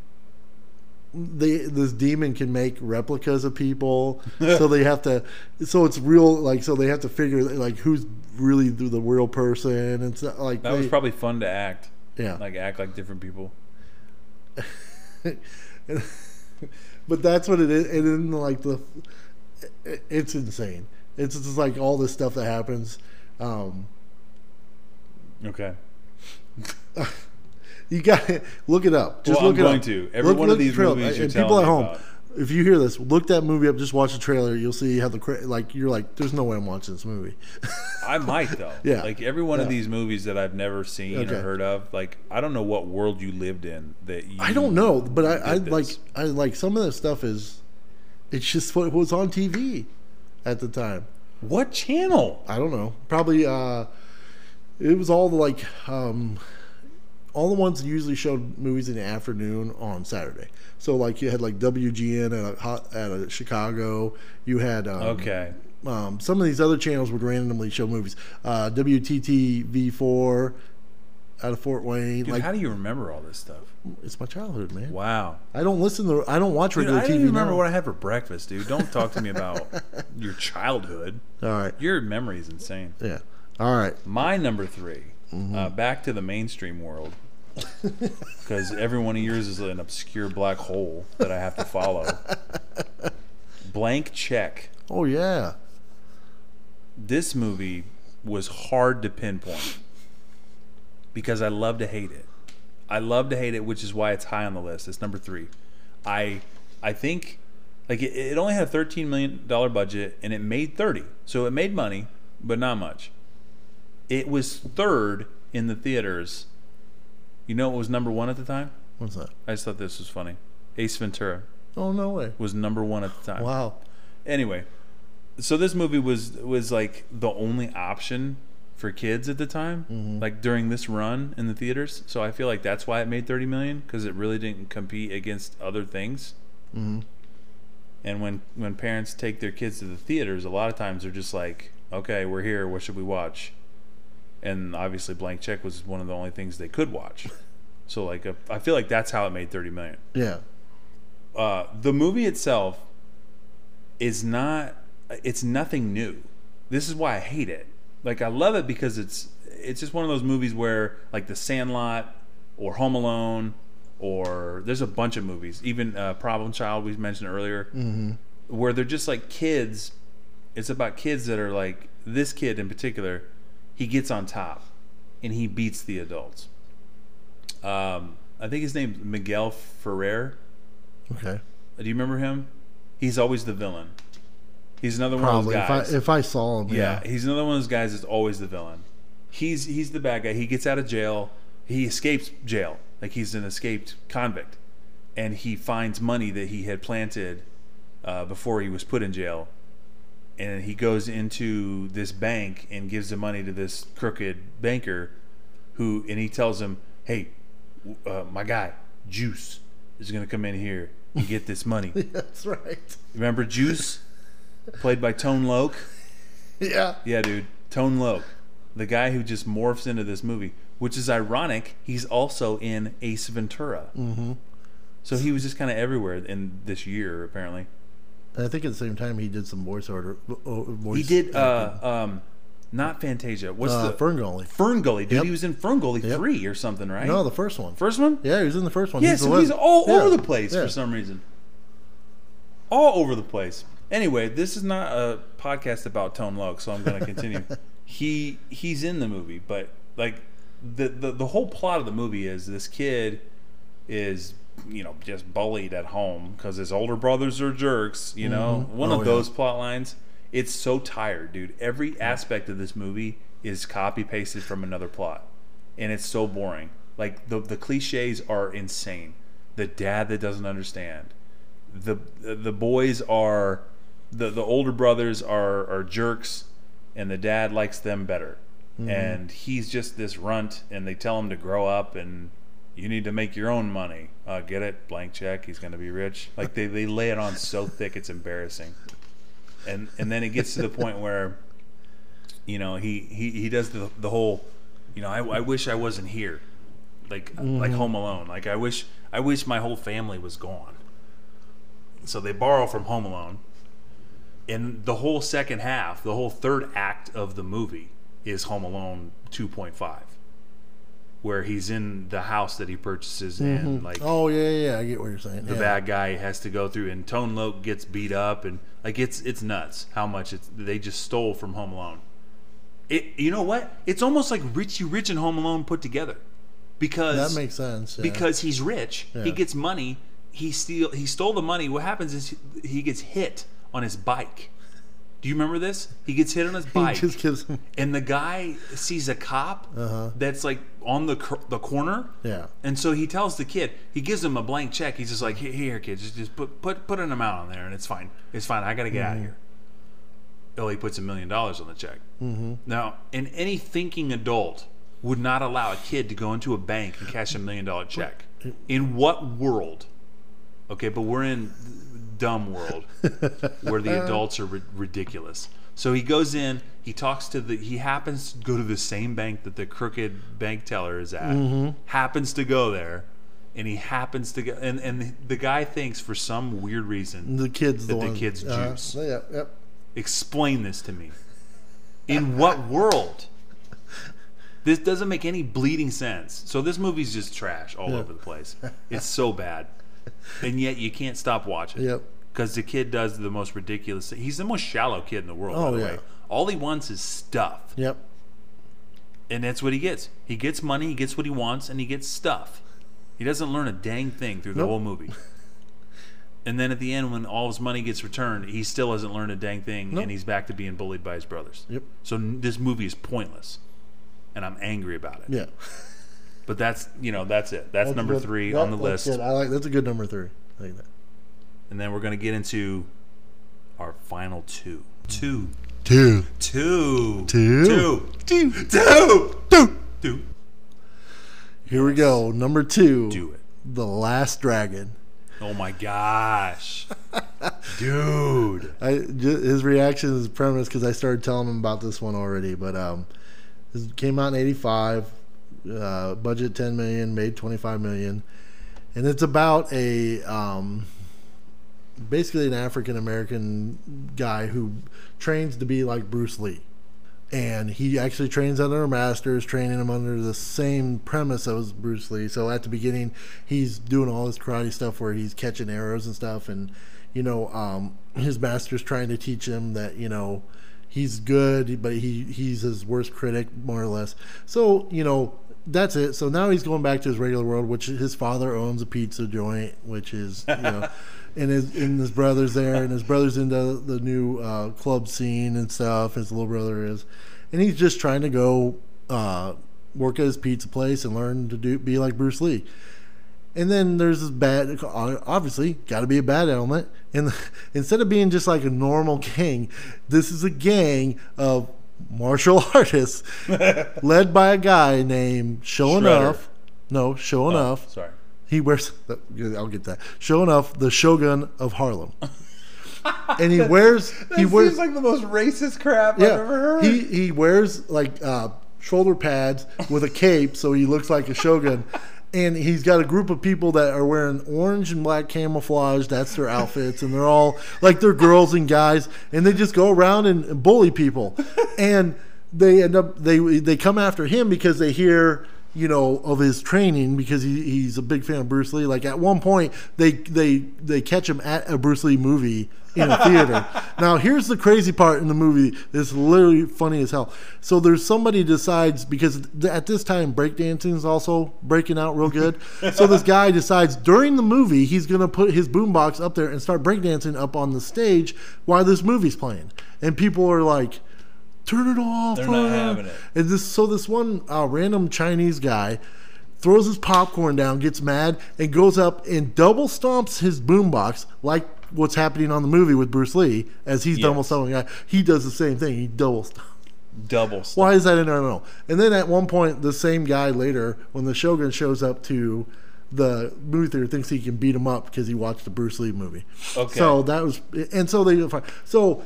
They, this demon can make replicas of people, so they have to. So it's real, like so they have to figure like who's really the real person and stuff. Like that they, was probably fun to act. Yeah, like act like different people. But that's what it is, and then like the, it, it's insane. It's just like all this stuff that happens. Um, okay. You got to look it up. Just well, look I'm it going up. to. Every look, one look of these trailer. movies you're and people at home, about. If you hear this, look that movie up. Just watch the trailer. You'll see how the like. You're like, there's no way I'm watching this movie. I might though. Yeah. Like every one yeah. of these movies that I've never seen okay. or heard of. Like I don't know what world you lived in that. You I don't know, but I, I like I like some of the stuff is, it's just what was on T V, at the time. What channel? I don't know. Probably. Uh, it was all like. Um, All the ones that usually showed movies in the afternoon on Saturday. So, like, you had, like, W G N at, a, at a Chicago. You had... Um, okay. Um, some of these other channels would randomly show movies. Uh, W T T V four out of Fort Wayne. Dude, like, how do you remember all this stuff? It's my childhood, man. Wow. I don't listen to... I don't watch dude, regular T V I don't T V even remember now. What I had for breakfast, dude. Don't talk to me about your childhood. All right. Your memory is insane. Yeah. All right. My number three. Mm-hmm. Uh, back to the mainstream world. Because every one of yours is an obscure black hole that I have to follow. Blank Check. Oh, yeah. This movie was hard to pinpoint because I love to hate it. I love to hate it, which is why it's high on the list. It's number three. I I think like it, it only had a thirteen million dollars budget, and it made thirty. So it made money, but not much. It was third in the theaters. You know what was number one at the time? What's that? I just thought this was funny. Ace Ventura. Oh, no way. Was number one at the time. Wow. Anyway, so this movie was was like the only option for kids at the time, mm-hmm. like during this run in the theaters. So I feel like that's why it made thirty million dollars, because it really didn't compete against other things. Mm-hmm. And when, when parents take their kids to the theaters, a lot of times they're just like, okay, we're here, what should we watch? And obviously Blank Check was one of the only things they could watch. So like a, I feel like that's how it made thirty million dollars. Yeah. Uh, the movie itself is not, it's nothing new. This is why I hate it. Like I love it because it's it's just one of those movies where like The Sandlot or Home Alone, or there's a bunch of movies, even uh, Problem Child we mentioned earlier, mm-hmm. where they're just like kids. It's about kids that are like, this kid in particular, he gets on top and he beats the adults. Um, I think his name's Miguel Ferrer. Okay. Do you remember him? He's always the villain. He's another Probably. one of those guys. If I, if I saw him, yeah, yeah. He's another one of those guys that's always the villain. He's he's the bad guy. He gets out of jail. He escapes jail. Like he's an escaped convict. And he finds money that he had planted uh, before he was put in jail. And he goes into this bank and gives the money to this crooked banker, who and he tells him, hey, uh, my guy, Juice, is going to come in here and get this money. That's right. Remember Juice? Played by Tone Loc. Yeah. Yeah, dude. Tone Loc. The guy who just morphs into this movie, which is ironic. He's also in Ace Ventura. Mm-hmm. So he was just kind of everywhere in this year, apparently. I think at the same time he did some voice order. Oh, voice he did, uh, um, not Fantasia. What's uh, the Ferngully? Ferngully, dude. Yep. He was in Ferngully yep. three or something, right? No, the first one. First one? Yeah, he was in the first one. Yeah, he's so he's all yeah. over the place yeah. for some reason. All over the place. Anyway, this is not a podcast about Tone Loc, so I'm going to continue. he he's in the movie, but like the, the the whole plot of the movie is this kid is. You know, just bullied at home because his older brothers are jerks. You know, mm-hmm. one oh, of those yeah. plot lines. It's so tired, dude. Every aspect of this movie is copy pasted from another plot, and it's so boring. Like the the cliches are insane. The dad that doesn't understand. The the boys are the the older brothers are are jerks, and the dad likes them better. Mm-hmm. And he's just this runt, and they tell him to grow up and. You need to make your own money. Uh, get it? Blank Check. He's going to be rich. Like they, they lay it on so thick it's embarrassing. And and then it gets to the point where, you know, he, he, he does the the whole, you know, I, I wish I wasn't here, like mm-hmm. like Home Alone. Like I wish I wish my whole family was gone. So they borrow from Home Alone, and the whole second half, the whole third act of the movie is Home Alone two point five. Where he's in the house that he purchases in, mm-hmm. like oh yeah, yeah, I get what you're saying. The yeah. bad guy has to go through, and Tone Loc gets beat up, and like it's it's nuts how much it's, they just stole from Home Alone. It you know what? It's almost like Richie Rich and Home Alone put together, because that makes sense. Yeah. Because he's rich, yeah. he gets money. He steal he stole the money. What happens is he, he gets hit on his bike. Do you remember this? He gets hit on his bike. He just gives him. And the guy sees a cop uh-huh. that's like on the the corner. Yeah. And so he tells the kid, he gives him a blank check. He's just like, here, here kid, just, just put, put, put an amount on there and it's fine. It's fine. I got to get mm-hmm. out of here. Oh, he puts a million dollars on the check. Mm-hmm. Now, and any thinking adult would not allow a kid to go into a bank and cash a million dollar check. In what world? Okay, but we're in. Dumb world where the adults are ri- ridiculous. So he goes in, he talks to the, he happens to go to the same bank that the crooked bank teller is at, mm-hmm. happens to go there, and he happens to go, and, and the, the guy thinks for some weird reason the kid's that the, the kid's uh, juice. Yeah, yep. Explain this to me. In what world? This doesn't make any bleeding sense. So this movie's just trash all yeah. over the place. It's so bad. And yet you can't stop watching. Yep. Because the kid does the most ridiculous thing. He's the most shallow kid in the world, oh, by the yeah. way. All he wants is stuff. Yep. And that's what he gets. He gets money, he gets what he wants, and he gets stuff. He doesn't learn a dang thing through the nope. whole movie. And then at the end, when all his money gets returned, he still hasn't learned a dang thing, nope. and he's back to being bullied by his brothers. Yep. So this movie is pointless, and I'm angry about it. Yeah. But that's, you know, that's it. That's, that's number good. three that, on the that's list. Good. I like, that's a good number three. I like that. And then we're going to get into our final two. Two. Two. Two. Two. Two. Two. Two. Two. Two. Two. Here we go. Number two. Do it. The Last Dragon. Oh my gosh. Dude. I, his reaction is premise because I started telling him about this one already. But um, this came out in eighty-five. Uh, budget ten million dollars. Made twenty-five million dollars. And it's about a... Um, basically an African American guy who trains to be like Bruce Lee, and he actually trains under a master, is training him under the same premise as Bruce Lee. So at the beginning, he's doing all this karate stuff where he's catching arrows and stuff, and you know, um, his master's trying to teach him that you know he's good, but he he's his worst critic more or less. So you know. That's it. So now he's going back to his regular world, which his father owns a pizza joint, which is, you know, and his and his brother's there, and his brother's into the new uh, club scene and stuff. His little brother is, and he's just trying to go uh, work at his pizza place and learn to do be like Bruce Lee. And then there's this bad, obviously, got to be a bad element. And instead of being just like a normal gang, this is a gang of martial artists led by a guy named Show Enough. No, Show Enough. Oh, sorry. He wears, I'll get that. Show Enough, the Shogun of Harlem. And he wears, that he wears, seems like the most racist crap yeah, I've ever heard. He, he wears like uh, shoulder pads with a cape, so he looks like a Shogun. And he's got a group of people that are wearing orange and black camouflage. That's their outfits. And they're all, like, they're girls and guys. And they just go around and bully people. And they end up, they they come after him because they hear, you know, of his training. Because he, he's a big fan of Bruce Lee. Like, at one point, they, they, they catch him at a Bruce Lee movie in a theater. Now, here's the crazy part in the movie. It's literally funny as hell. So there's somebody decides, because at this time, breakdancing is also breaking out real good. So this guy decides during the movie, he's going to put his boombox up there and start breakdancing up on the stage while this movie's playing. And people are like, turn it off. They're not having it. And this, so this one uh, random Chinese guy throws his popcorn down, gets mad, and goes up and double stomps his boombox like what's happening on the movie with Bruce Lee as he's yes. double stomping. He does the same thing. He double stomps. Double stomp. Why is that in there? I don't know. And then at one point, the same guy later, when the Shogun shows up to the movie theater, thinks he can beat him up because he watched the Bruce Lee movie. Okay. So that was, and so they so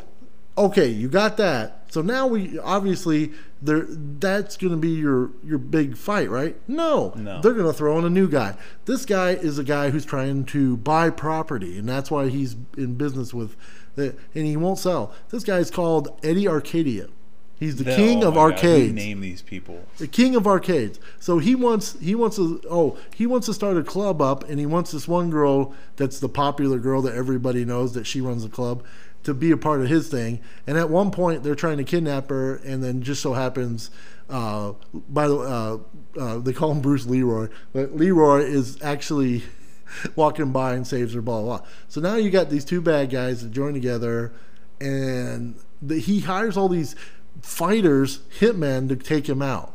okay, you got that. So now we obviously there. That's going to be your your big fight, right? No, no. They're going to throw in a new guy. This guy is a guy who's trying to buy property, and that's why he's in business with, the, and he won't sell. This guy's called Eddie Arcadia. He's the no, king of oh arcades. God, name these people. The king of arcades. So he wants he wants to oh he wants to start a club up, and he wants this one girl that's the popular girl that everybody knows that she runs the club to be a part of his thing. And at one point they're trying to kidnap her, and then just so happens uh, by the uh, uh, they call him Bruce Leroy, but Leroy is actually walking by and saves her, blah blah blah. So now you got these two bad guys that join together, and the, he hires all these fighters, hitmen, to take him out.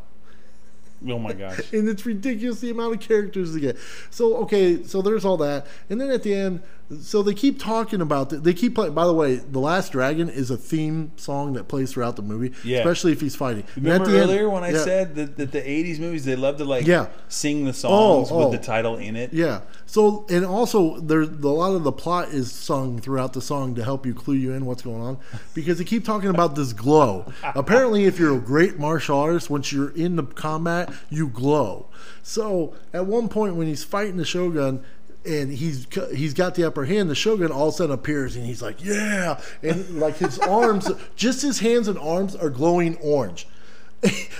Oh my gosh. And it's ridiculous the amount of characters they get. So, okay, so there's all that. And then at the end, so they keep talking about it. They keep playing. By the way, The Last Dragon is a theme song that plays throughout the movie, yeah. especially if he's fighting. Remember at the earlier end, when I yeah. said that, that the eighties movies, they love to like yeah. sing the songs oh, oh. with the title in it? Yeah. So, and also, there's a lot of the plot is sung throughout the song to help you clue you in what's going on, because they keep talking about this glow. Apparently, if you're a great martial artist, once you're in the combat, you glow. So at one point when he's fighting the Shogun and he's he's got the upper hand, the Shogun all of a sudden appears and he's like, yeah, and like his arms, just his hands and arms are glowing orange.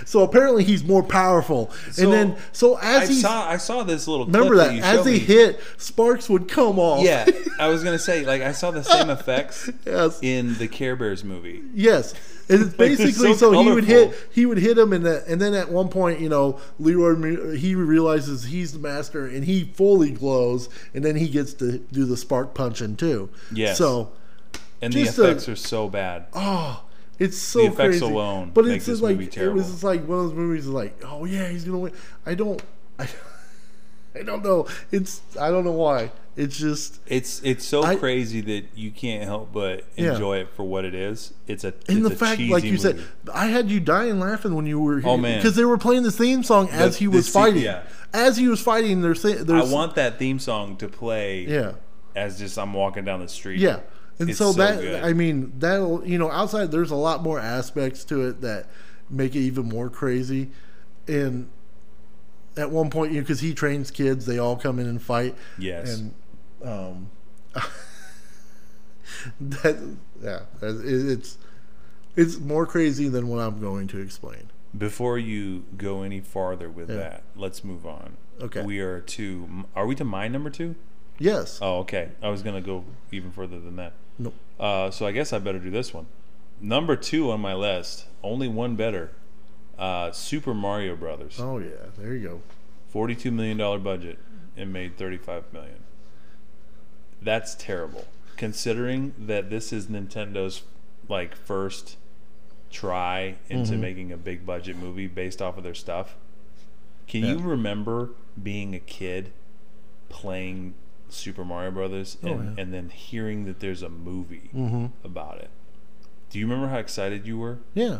So apparently he's more powerful. So and then so as I saw I saw this little remember clip that, that you as he me. hit, sparks would come off. Yeah, I was gonna say like I saw the same effects yes. in the Care Bears movie. Yes. And it's basically like so, so he would hit he would hit him and the, and then at one point, you know, Leroy he realizes he's the master and he fully glows and then he gets to do the spark punching too. Yes. So and the effects a, are so bad. Oh, it's so the effects crazy. Alone but it's just like it was just like one of those movies like, oh yeah, he's gonna win. I don't, I, I don't know. It's I don't know why. It's just it's it's so I, crazy that you can't help but enjoy yeah. it for what it is. It's a and it's the a fact, like you movie. said, I had you dying laughing when you were here. Oh man, because they were playing the theme song the, as he was the, fighting. Yeah. As he was fighting, there's I want that theme song to play. Yeah. As just I'm walking down the street. Yeah. And it's so, so that good. I mean that you know outside there's a lot more aspects to it that make it even more crazy. And at one point, you know, because he trains kids, they all come in and fight. Yes. And um, that yeah, it's it's more crazy than what I'm going to explain. Before you go any farther with yeah. that, let's move on. Okay. We are to are we to my number two? Yes. Oh, okay. I was gonna go even further than that. Nope. Uh, so I guess I better do this one. Number two on my list. Only one better. Uh, Super Mario Brothers. Oh yeah, there you go. Forty-two million dollar budget and made thirty-five million. That's terrible, considering that this is Nintendo's like first try into mm-hmm. making a big budget movie based off of their stuff. Can yeah. you remember being a kid playing Super Mario Brothers and, oh, yeah. and then hearing that there's a movie mm-hmm. about it? Do you remember how excited you were? Yeah.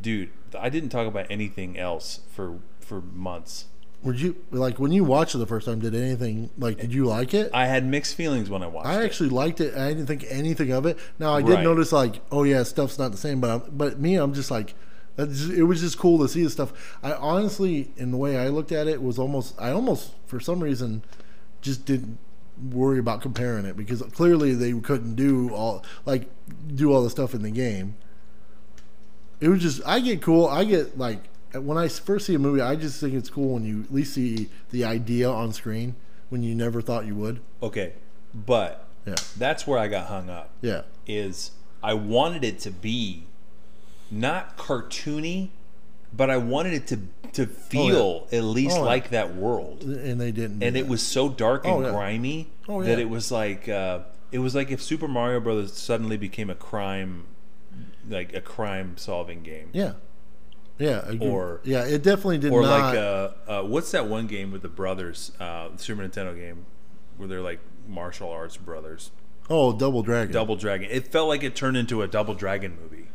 Dude, I didn't talk about anything else for for months. Were you like when you watched it the first time? Did anything like? Did you like it? I had mixed feelings when I watched it. I actually it. liked it. I didn't think anything of it. Now I did right. notice like, oh yeah, stuff's not the same. But I'm, but me, I'm just like, it was just cool to see this stuff. I honestly, in the way I looked at it, was almost I almost for some reason just didn't worry about comparing it because clearly they couldn't do all like do all the stuff in the game. It was just I get cool. I get like. When I first see a movie, I just think it's cool when you at least see the idea on screen when you never thought you would. Okay, but yeah. that's where I got hung up. Yeah, is I wanted it to be not cartoony, but I wanted it to to feel oh, yeah. at least oh, yeah. like that world. And they didn't. And that. It was so dark and oh, yeah. grimy oh, yeah. that it was like uh, it was like if Super Mario Brothers suddenly became a crime, like a crime solving game. Yeah. Yeah, you, or yeah, it definitely did. Or not. like, uh, uh, what's that one game with the brothers, uh, Super Nintendo game, where they're like martial arts brothers? Oh, Double Dragon. Double Dragon. It felt like it turned into a Double Dragon movie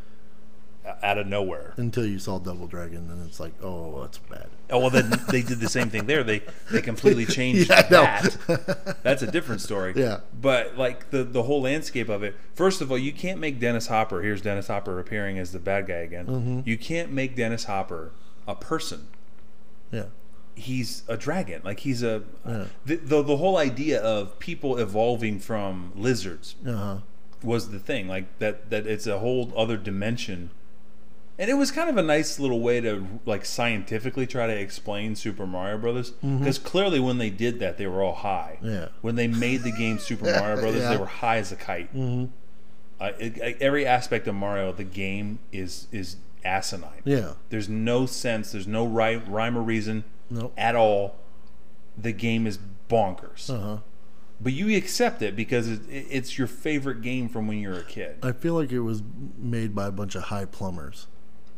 uh, out of nowhere. Until you saw Double Dragon, then it's like, oh, that's bad. Oh well, then they did the same thing there. They they completely changed yeah, that. No. That's a different story. Yeah, but like the the whole landscape of it. First of all, you can't make Dennis Hopper. Here's Dennis Hopper appearing as the bad guy again. Mm-hmm. You can't make Dennis Hopper a person. Yeah, he's a dragon. Like he's a yeah. the, the the whole idea of people evolving from lizards uh-huh. was the thing. Like that that it's a whole other dimension. And it was kind of a nice little way to like scientifically try to explain Super Mario Brothers because mm-hmm. clearly when they did that they were all high. Yeah. When they made the game Super Mario Brothers, yeah. they were high as a kite. Mm-hmm. Uh, it, it, every aspect of Mario, the game is is asinine. Yeah. There's no sense. There's no rhyme, rhyme or reason nope. at all. The game is bonkers. Uh huh. But you accept it because it, it, it's your favorite game from when you were a kid. I feel like it was made by a bunch of high plumbers.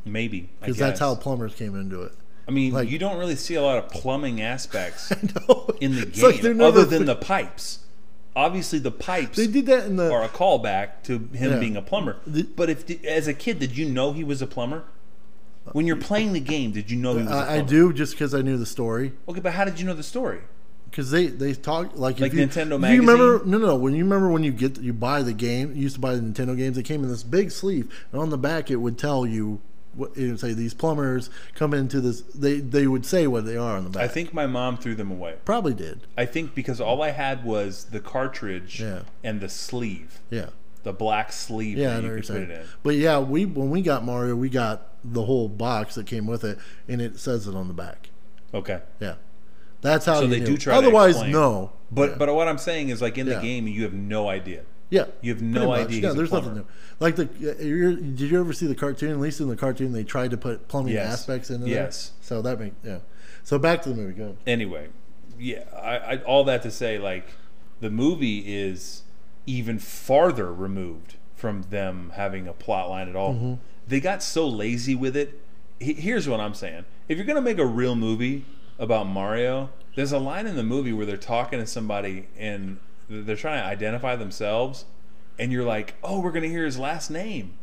Maybe. Because that's how plumbers came into it. I mean, like, you don't really see a lot of plumbing aspects in the game like other than th- the pipes. Obviously, the pipes they did that in the, are a callback to him yeah. being a plumber. The, but if as a kid, did you know he was a plumber? When you're playing the game, did you know he was a plumber? I, I do, just because I knew the story. Okay, but how did you know the story? Because they they talk like, like if you, Nintendo magazine. You remember no no when you remember when you get you buy the game you used to buy the Nintendo games they came in this big sleeve and on the back it would tell you. What, it would say these plumbers come into this. They they would say what they are on the back. I think my mom threw them away. Probably did. I think because all I had was the cartridge yeah. and the sleeve. Yeah. the black sleeve yeah, that you could put it in. But yeah, we when we got Mario, we got the whole box that came with it, and it says it on the back. Okay. Yeah. That's how so you they knew. do try Otherwise, to no. But yeah. but what I'm saying is, like, in yeah. the game, you have no idea. Yeah. You have no idea. Yeah, there's plumber. nothing new. Like, the, you're, did you ever see the cartoon? At least in the cartoon, they tried to put plumbing yes. aspects into it. Yes. There. So that makes, yeah. So back to the movie. Go ahead. Anyway, yeah, I, I, all that to say, like, the movie is even farther removed from them having a plot line at all. Mm-hmm. They got so lazy with it. Here's what I'm saying. If you're going to make a real movie about Mario, there's a line in the movie where they're talking to somebody and they're trying to identify themselves, and you're like, oh, we're going to hear his last name.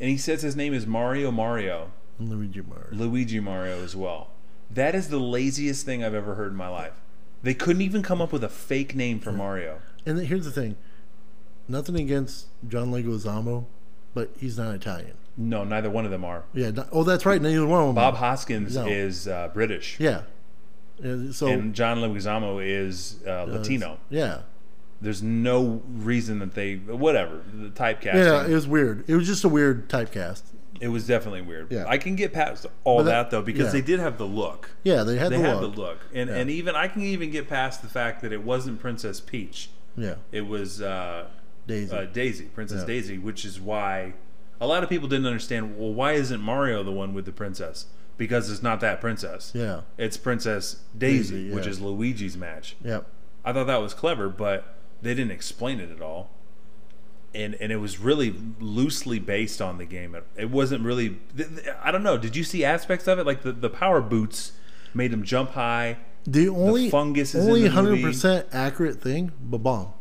And he says his name is Mario Mario. Luigi Mario. Luigi Mario as well. That is the laziest thing I've ever heard in my life. They couldn't even come up with a fake name for Mario. And here's the thing. Nothing against John Leguizamo, but he's not Italian. No, neither one of them are. Yeah. Not, oh, that's right. Neither one of them. Bob Hoskins no. is uh, British. Yeah. And, so, and John Leguizamo is uh, Latino. Uh, yeah. There's no reason that they... Whatever. The typecast. Yeah, it was weird. It was just a weird typecast. It was definitely weird. Yeah. I can get past all that, that, though, because yeah. they did have the look. Yeah, they had they the had look. They had the look. And, yeah. and even I can even get past the fact that it wasn't Princess Peach. Yeah. It was uh, Daisy. Uh, Daisy. Princess yeah. Daisy, which is why... A lot of people didn't understand, well, why isn't Mario the one with the princess? Because it's not that princess. Yeah. It's Princess Daisy, Daisy yeah. which is Luigi's match. Yep. I thought that was clever, but they didn't explain it at all. And and it was really loosely based on the game. It, it wasn't really... I don't know. Did you see aspects of it? Like, the, the power boots made him jump high. The only, the fungus is only in the one hundred percent movie. Accurate thing, ba-bomb.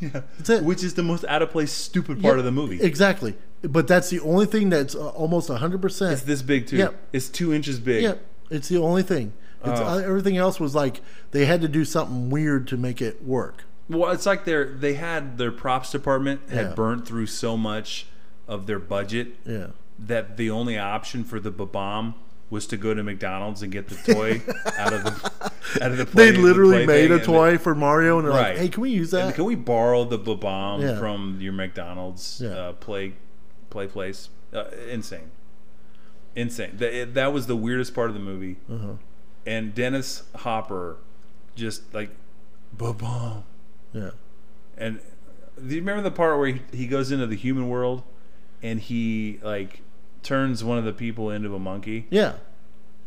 Yeah. That's it. Which is the most out of place stupid part yeah, of the movie. Exactly. But that's the only thing that's almost one hundred percent. It's this big too. Yep. It's two inches big. Yep. It's the only thing. It's, oh. Everything else was like they had to do something weird to make it work. Well, it's like their they had their props department had yeah. burnt through so much of their budget yeah. that the only option for the ba-bomb was to go to McDonald's and get the toy out of the out of the play. They literally the play made a toy they, for Mario, and they're right. like, "Hey, can we use that? And can we borrow the ba-bomb yeah. from your McDonald's yeah. uh, play play place?" Uh, insane, insane. The, it, that was the weirdest part of the movie. Uh-huh. And Dennis Hopper, just like ba-bomb. Yeah. And do you remember the part where he, he goes into the human world, and he like. turns one of the people into a monkey. Yeah.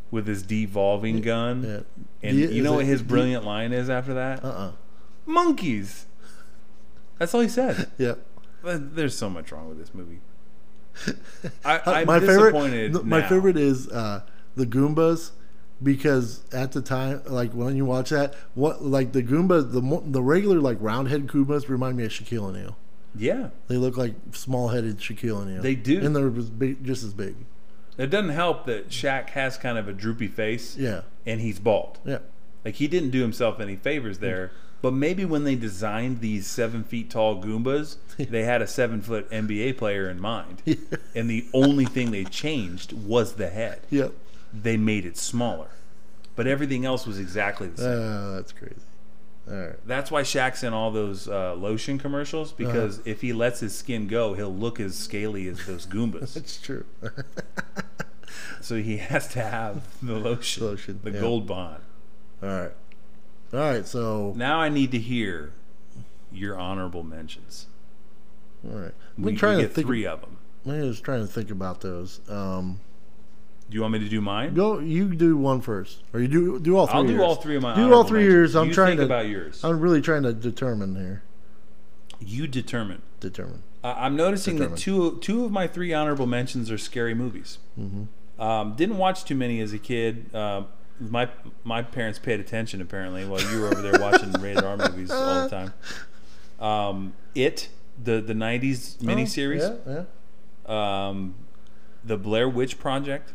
With his devolving gun. Yeah. And is you know what his brilliant de- line is after that? Uh-uh. Monkeys. That's all he said. Yeah. There's so much wrong with this movie. I, I'm my disappointed favorite, My favorite is uh, the Goombas, because at the time, like when you watch that, what like the Goombas, the the regular like round-head Goombas remind me of Shaquille O'Neal. Yeah. They look like small-headed Shaquille O'Neal. They do. And they're big, just as big. It doesn't help that Shaq has kind of a droopy face. Yeah. And he's bald. Yeah. Like, he didn't do himself any favors there. Mm. But maybe when they designed these seven-feet-tall Goombas, they had a seven-foot N B A player in mind. Yeah. And the only thing they changed was the head. Yep. They made it smaller. But everything else was exactly the same. Oh, uh, that's crazy. All right. That's why Shaq's in all those uh, lotion commercials, because uh-huh. if he lets his skin go, he'll look as scaly as those Goombas. That's true. So he has to have the lotion, lotion the yeah. Gold Bond. All right. All right, so... Now I need to hear your honorable mentions. All right. I'm we, trying we to get think three of them. I was trying to think about those. Um... Do you want me to do mine? Go. You do one first, or you do do all three. I'll do years. all three of my. Do all three years. I'm you trying think to about yours. I'm really trying to determine here. You determine. Determine. Uh, I'm noticing determine. that two two of my three honorable mentions are scary movies. Mm-hmm. Um, didn't watch too many as a kid. Uh, my my parents paid attention apparently while you were over there watching rated R movies all the time. Um, it the the nineties miniseries. Oh, yeah, yeah. Um, the Blair Witch Project.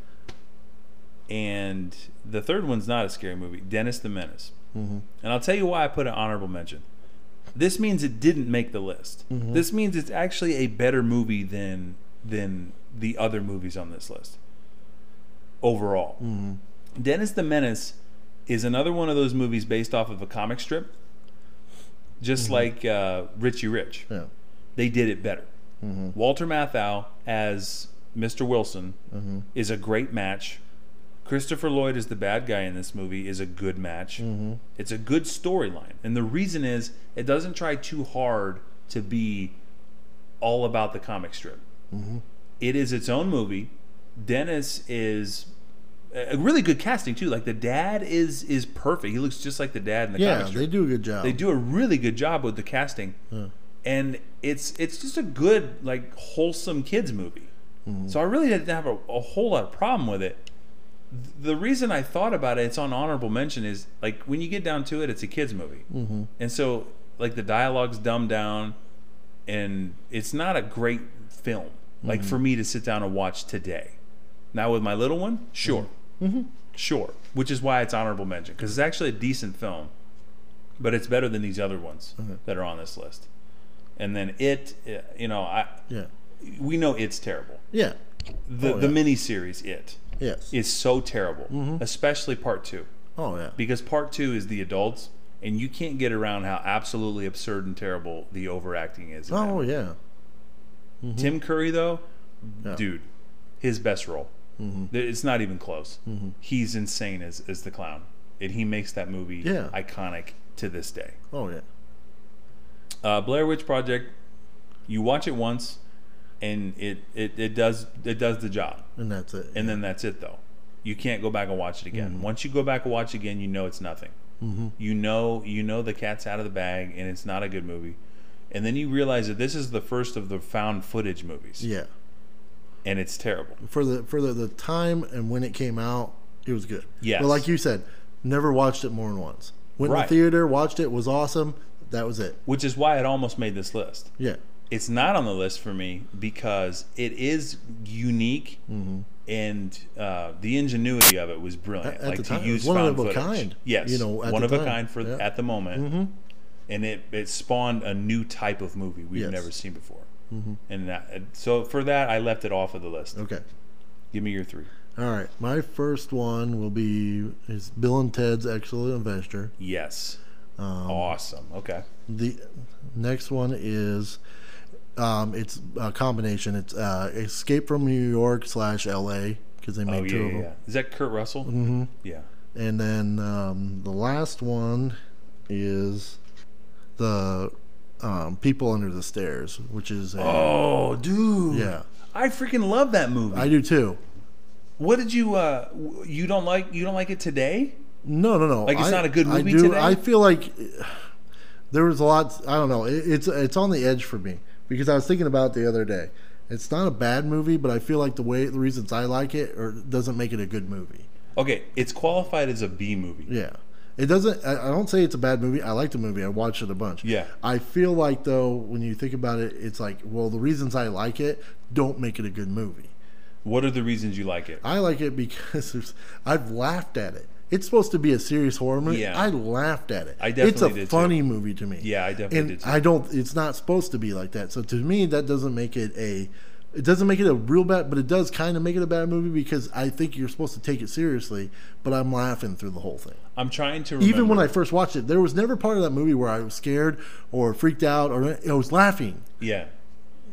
And the third one's not a scary movie, Dennis the Menace. Mm-hmm. And I'll tell you why I put an honorable mention. This means it didn't make the list. Mm-hmm. This means it's actually a better movie than than the other movies on this list overall. Mm-hmm. Dennis the Menace is another one of those movies based off of a comic strip, just mm-hmm. like uh, Richie Rich. Yeah. They did it better. Mm-hmm. Walter Matthau as Mister Wilson mm-hmm. is a great match. Christopher Lloyd is the bad guy in this movie is a good match. Mm-hmm. It's a good storyline. And the reason is it doesn't try too hard to be all about the comic strip. Mm-hmm. It is its own movie. Dennis is a really good casting too. Like the dad is is perfect. He looks just like the dad in the yeah, comic strip. Yeah, they do a good job. They do a really good job with the casting. Yeah. And it's it's just a good, like, wholesome kids movie. Mm-hmm. So I really didn't have a, a whole lot of problem with it. The reason I thought about it, it's on honorable mention, is like when you get down to it, it's a kids movie, mm-hmm. and so like the dialogue's dumbed down, and it's not a great film. Mm-hmm. Like for me to sit down and watch today, now with my little one, sure, mm-hmm. sure, which is why it's honorable mention because it's actually a decent film, but it's better than these other ones mm-hmm. that are on this list. And then it, you know, I yeah, we know it's terrible. Yeah, the oh, yeah. the miniseries It. Yes. Is so terrible, mm-hmm. especially part two. Oh yeah, because part two is the adults, and you can't get around how absolutely absurd and terrible the overacting is. In oh that. yeah, mm-hmm. Tim Curry though, yeah. dude, his best role. Mm-hmm. It's not even close. Mm-hmm. He's insane as as the clown, and he makes that movie yeah. iconic to this day. Oh yeah. Uh, Blair Witch Project, you watch it once. And it, it, it does it does the job. And that's it. And yeah. then that's it, though. You can't go back and watch it again. Mm-hmm. Once you go back and watch it again, you know it's nothing. Mm-hmm. You know you know the cat's out of the bag, and it's not a good movie. And then you realize that this is the first of the found footage movies. Yeah. And it's terrible. For the for the, the time and when it came out, it was good. Yes. But like you said, never watched it more than once. Went right. to the theater, watched it, was awesome. That was it. Which is why it almost made this list. Yeah. It's not on the list for me because it is unique, mm-hmm. and uh, the ingenuity of it was brilliant. At, at like the time, to use one found of a footage. kind. Yes, you know, at one the of time. a kind for yeah. at the moment, mm-hmm. and it, it spawned a new type of movie we've yes. never seen before. Mm-hmm. And that, so for that, I left it off of the list. Okay, give me your three. All right, my first one will be is Bill and Ted's Excellent Adventure. Yes, um, awesome. Okay, the next one is. Um, it's a combination. It's uh, Escape from New York slash L A because they made oh, yeah, two of them. Yeah. Is that Kurt Russell? Mm-hmm. Yeah. And then um, the last one is the um, People Under the Stairs, which is a, oh, dude. Yeah. I freaking love that movie. I do too. What did you? Uh, you don't like? You don't like it today? No, no, no. Like it's I, not a good movie I do, today. I feel like there was a lot. I don't know. It, it's it's on the edge for me. Because I was thinking about it the other day. It's not a bad movie, but I feel like the way the reasons I like it or doesn't make it a good movie. Okay, it's qualified as a B movie. Yeah. It doesn't I don't say it's a bad movie. I like the movie. I watched it a bunch. Yeah. I feel like though when you think about it, it's like, well, the reasons I like it don't make it a good movie. What are the reasons you like it? I like it because I've laughed at it. It's supposed to be a serious horror movie. Yeah. I laughed at it. I definitely did. It's a funny too. movie to me. Yeah, I definitely and did too. I don't. It's not supposed to be like that. So to me, that doesn't make it a. It doesn't make it a real bad, but it does kind of make it a bad movie because I think you're supposed to take it seriously. But I'm laughing through the whole thing. I'm trying to. remember. Even when I first watched it, there was never part of that movie where I was scared or freaked out or I was laughing. Yeah,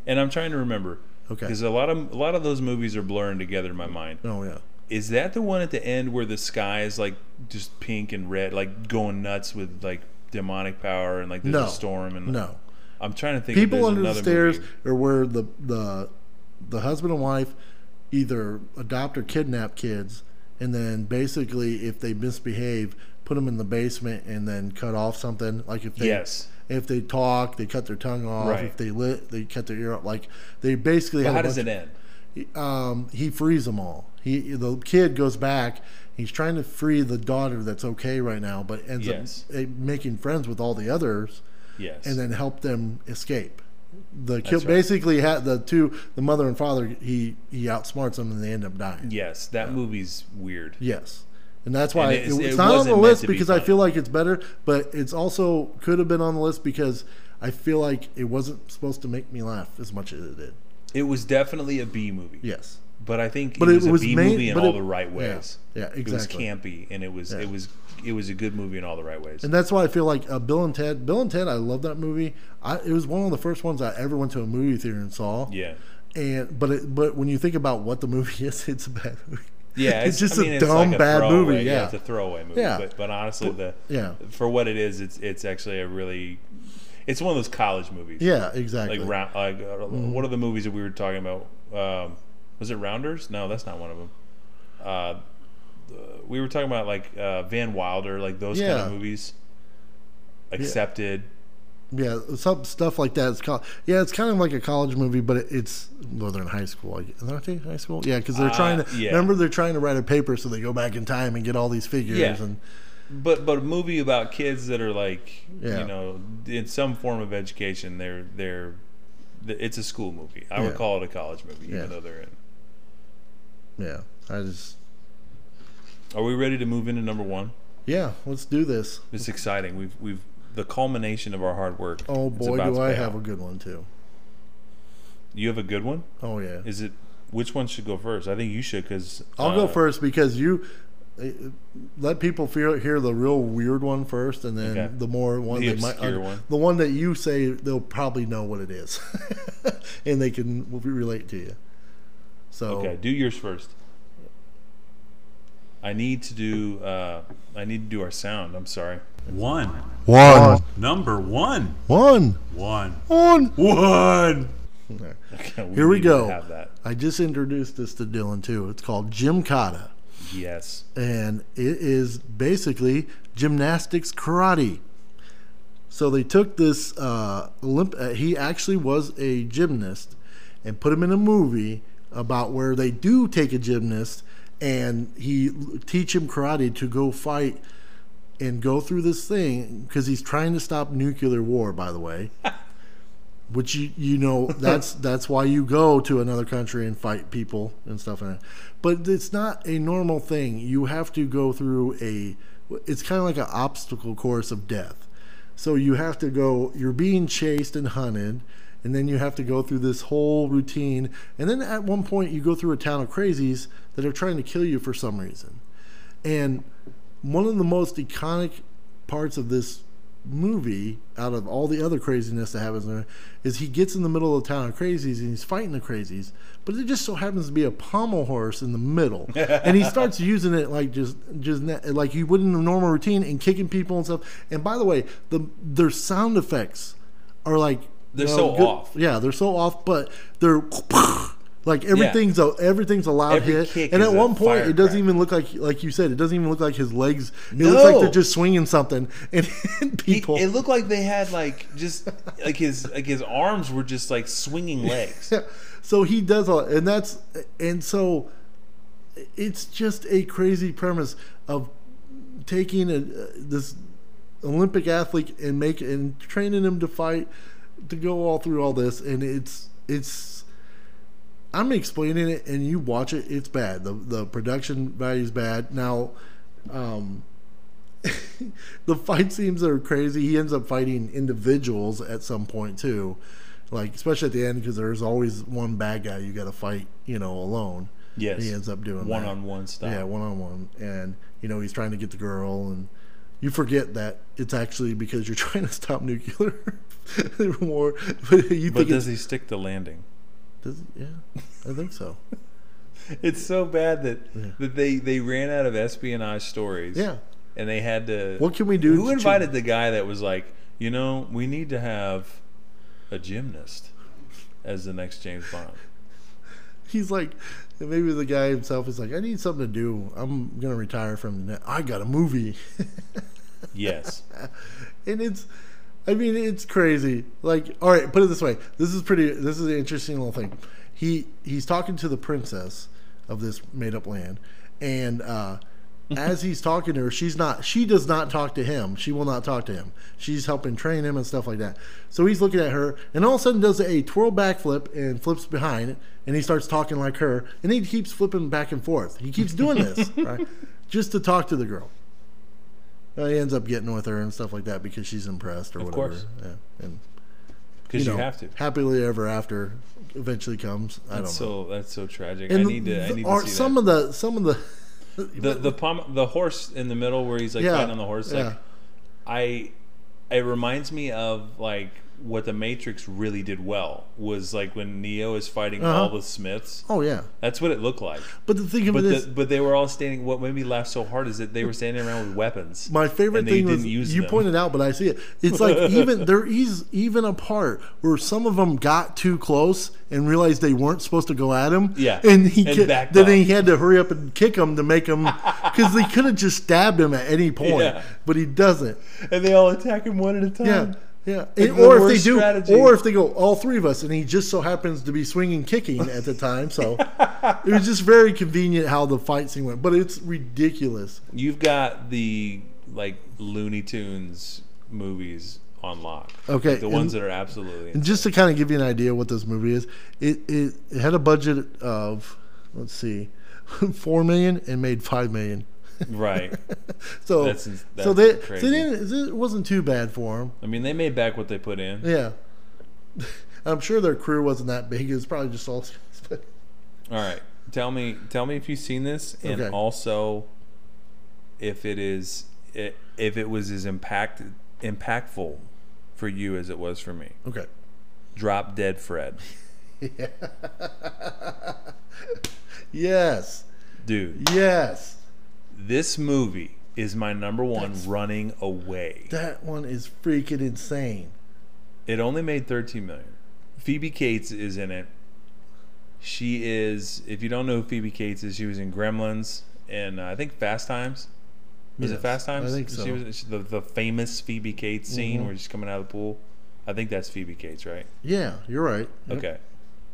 and I'm trying to remember. Okay, because a lot of a lot of those movies are blurring together in my mind. Oh yeah. Is that the one at the end where the sky is like just pink and red, like going nuts with like demonic power and like there's no, a storm? And no, I'm trying to think. People if Under the Stairs or where the the the husband and wife either adopt or kidnap kids, and then basically if they misbehave, put them in the basement and then cut off something. Like if they yes. if they talk, they cut their tongue off. Right. If they lit, they cut their ear off. Like they basically. Well, have how a does bunch it end? Of, um, he frees them all. He the kid goes back. He's trying to free the daughter that's okay right now, but ends yes. up making friends with all the others, yes. and then help them escape. The kid right. basically had the two, the mother and father. He he outsmarts them, and they end up dying. Yes, that yeah. movie's weird. Yes, and that's why and it, it, it's it not on the list because be I feel like it's better, but it's also could have been on the list because I feel like it wasn't supposed to make me laugh as much as it did. It was definitely a B movie. Yes. But I think but it, was it was a B made, movie in all it, the right ways. Yeah, yeah, exactly. It was campy, and it was yeah. it was it was a good movie in all the right ways. And that's why I feel like uh, Bill and Ted. Bill and Ted, I love that movie. I, it was one of the first ones I ever went to a movie theater and saw. Yeah. And but it, but when you think about what the movie is, it's a bad movie. Yeah, it's, it's just I mean, a it's dumb like a bad movie. Yeah. yeah, it's a throwaway movie. Yeah. But but honestly, the yeah. for what it is, it's it's actually a really. It's one of those college movies. Yeah, exactly. Like, round, like mm-hmm. What are the movies that we were talking about? Um, Was it Rounders? No, that's not one of them. Uh, we were talking about like uh, Van Wilder, like those yeah. kind of movies. Accepted. Yeah, yeah some stuff like that. It's called, yeah, it's kind of like a college movie, but it's well, they're in high school. Aren't they in high school? Yeah, because they're trying to. Uh, yeah. Remember, they're trying to write a paper, so they go back in time and get all these figures. Yeah. And but but a movie about kids that are like yeah. you know in some form of education. They're they're it's a school movie. I yeah. would call it a college movie, even yeah. though they're in. Yeah, I just. Are we ready to move into number one? Yeah, let's do this. It's exciting. We've we've the culmination of our hard work. Oh boy, do I have a good one too. You have a good one? Oh yeah. Is it which one should go first? I think you should because I'll uh, go first because you let people feel, hear the real weird one first, and then okay. the more one the might, uh, one, the one that you say they'll probably know what it is, and they can relate to you. So, okay, do yours first. I need to do. Uh, I need to do our sound. I'm sorry. One. One. One. Number one. One. One. One. One. Okay. Okay, we Here we go. Have that. I just introduced this to Dylan too. It's called Gymkata. Yes. And it is basically gymnastics karate. So they took this. Uh, Olymp- uh, he actually was a gymnast, and put him in a movie. About where they do take a gymnast and he teach him karate to go fight and go through this thing because he's trying to stop nuclear war, by the way. Which you you know that's that's why you go to another country and fight people and stuff like that. But it's not a normal thing. You have to go through a it's kind of like an obstacle course of death. So you have to go. You're being chased and hunted. And then you have to go through this whole routine. And then at one point, you go through a town of crazies that are trying to kill you for some reason. And one of the most iconic parts of this movie, out of all the other craziness that happens there, is he gets in the middle of the town of crazies and he's fighting the crazies. But it just so happens to be a pommel horse in the middle. And he starts using it like just just like you would in a normal routine and kicking people and stuff. And by the way, the their sound effects are like... They're you know, so good, off. Yeah, they're so off, but they're like everything's yeah. a everything's a loud Every hit. And at one point, it doesn't crack. even look like like you said. It doesn't even look like his legs. It no. looks like they're just swinging something. And, and people, it, it looked like they had like just like his like his arms were just like swinging legs. Yeah. So he does all, and that's and so it's just a crazy premise of taking a, this Olympic athlete and make and training him to fight. To go all through all this, and it's it's I'm explaining it, and you watch it, it's bad. The the production value is bad. Now, um, the fight scenes are crazy. He ends up fighting individuals at some point too, like especially at the end because there's always one bad guy you got to fight, you know, alone. Yes, and he ends up doing one on one stuff. Yeah, one on one, and you know he's trying to get the girl, and you forget that it's actually because you're trying to stop nuclear. More, but, you but does he stick the landing? Does he? Yeah, I think so. It's so bad that yeah. that they, they ran out of espionage stories. Yeah, and they had to. What can we do? Who invited you? The guy that was like, you know, we need to have a gymnast as the next James Bond. He's like, maybe the guy himself is like, I need something to do. I'm gonna retire from the net. I got a movie. Yes, and it's. I mean, it's crazy. Like, all right, put it this way. This is pretty. This is an interesting little thing. He he's talking to the princess of this made-up land, and uh, as he's talking to her, she's not. She does not talk to him. She will not talk to him. She's helping train him and stuff like that. So he's looking at her, and all of a sudden does a twirl backflip and flips behind, and he starts talking like her, and he keeps flipping back and forth. He keeps doing this, right, just to talk to the girl. He ends up getting with her and stuff like that because she's impressed or of whatever. Of course. Because yeah. you, know, you have to. Happily ever after eventually comes. I that's don't know. So that's so tragic. And I the, need to. I need are, to see some that. of the some of the the the, pom- the horse in the middle where he's like yeah, fighting on the horse. Like, yeah. I it reminds me of like what the Matrix really did well was like when Neo is fighting uh-huh. all the Smiths. Oh yeah, that's what it looked like. But the thing of but it the, is, but they were all standing. What made me laugh so hard is that they were standing around with weapons. My favorite and they thing didn't was use you them. pointed out, but I see it. It's like even there is even a part where some of them got too close and realized they weren't supposed to go at him. Yeah, and he and ki- backed then up. He had to hurry up and kick him to make him because they could have just stabbed him at any point, yeah. but he doesn't. And they all attack him one at a time. Yeah. Yeah, like it, or the if they do, strategy. or if they go all three of us, and he just so happens to be swinging, kicking at the time. So it was just very convenient how the fight scene went, but it's ridiculous. You've got the like Looney Tunes movies on lock. Okay, like the ones and, that are absolutely. Insane. And just to kind of give you an idea what this movie is, it it, it had a budget of let's see, four million and made five million. Right, so that's, that's so they crazy. So they didn't, it wasn't too bad for them. I mean, they made back what they put in. Yeah, I'm sure their career wasn't that big. It was probably just all. All right, tell me, tell me if you've seen this, and okay. also if it is, if it was as impact impactful for you as it was for me. Okay, Drop Dead Fred. Yeah. Yes, dude. Yes. This movie is my number one That's, running away. That one is freaking insane. It only made thirteen million dollars. Phoebe Cates is in it. She is, if you don't know who Phoebe Cates is, she was in Gremlins and uh, I think Fast Times. Was yes, it Fast Times? I think so. She was she, the, the famous Phoebe Cates scene mm-hmm. where she's coming out of the pool. I think that's Phoebe Cates, right? Yeah, you're right. Yep. Okay.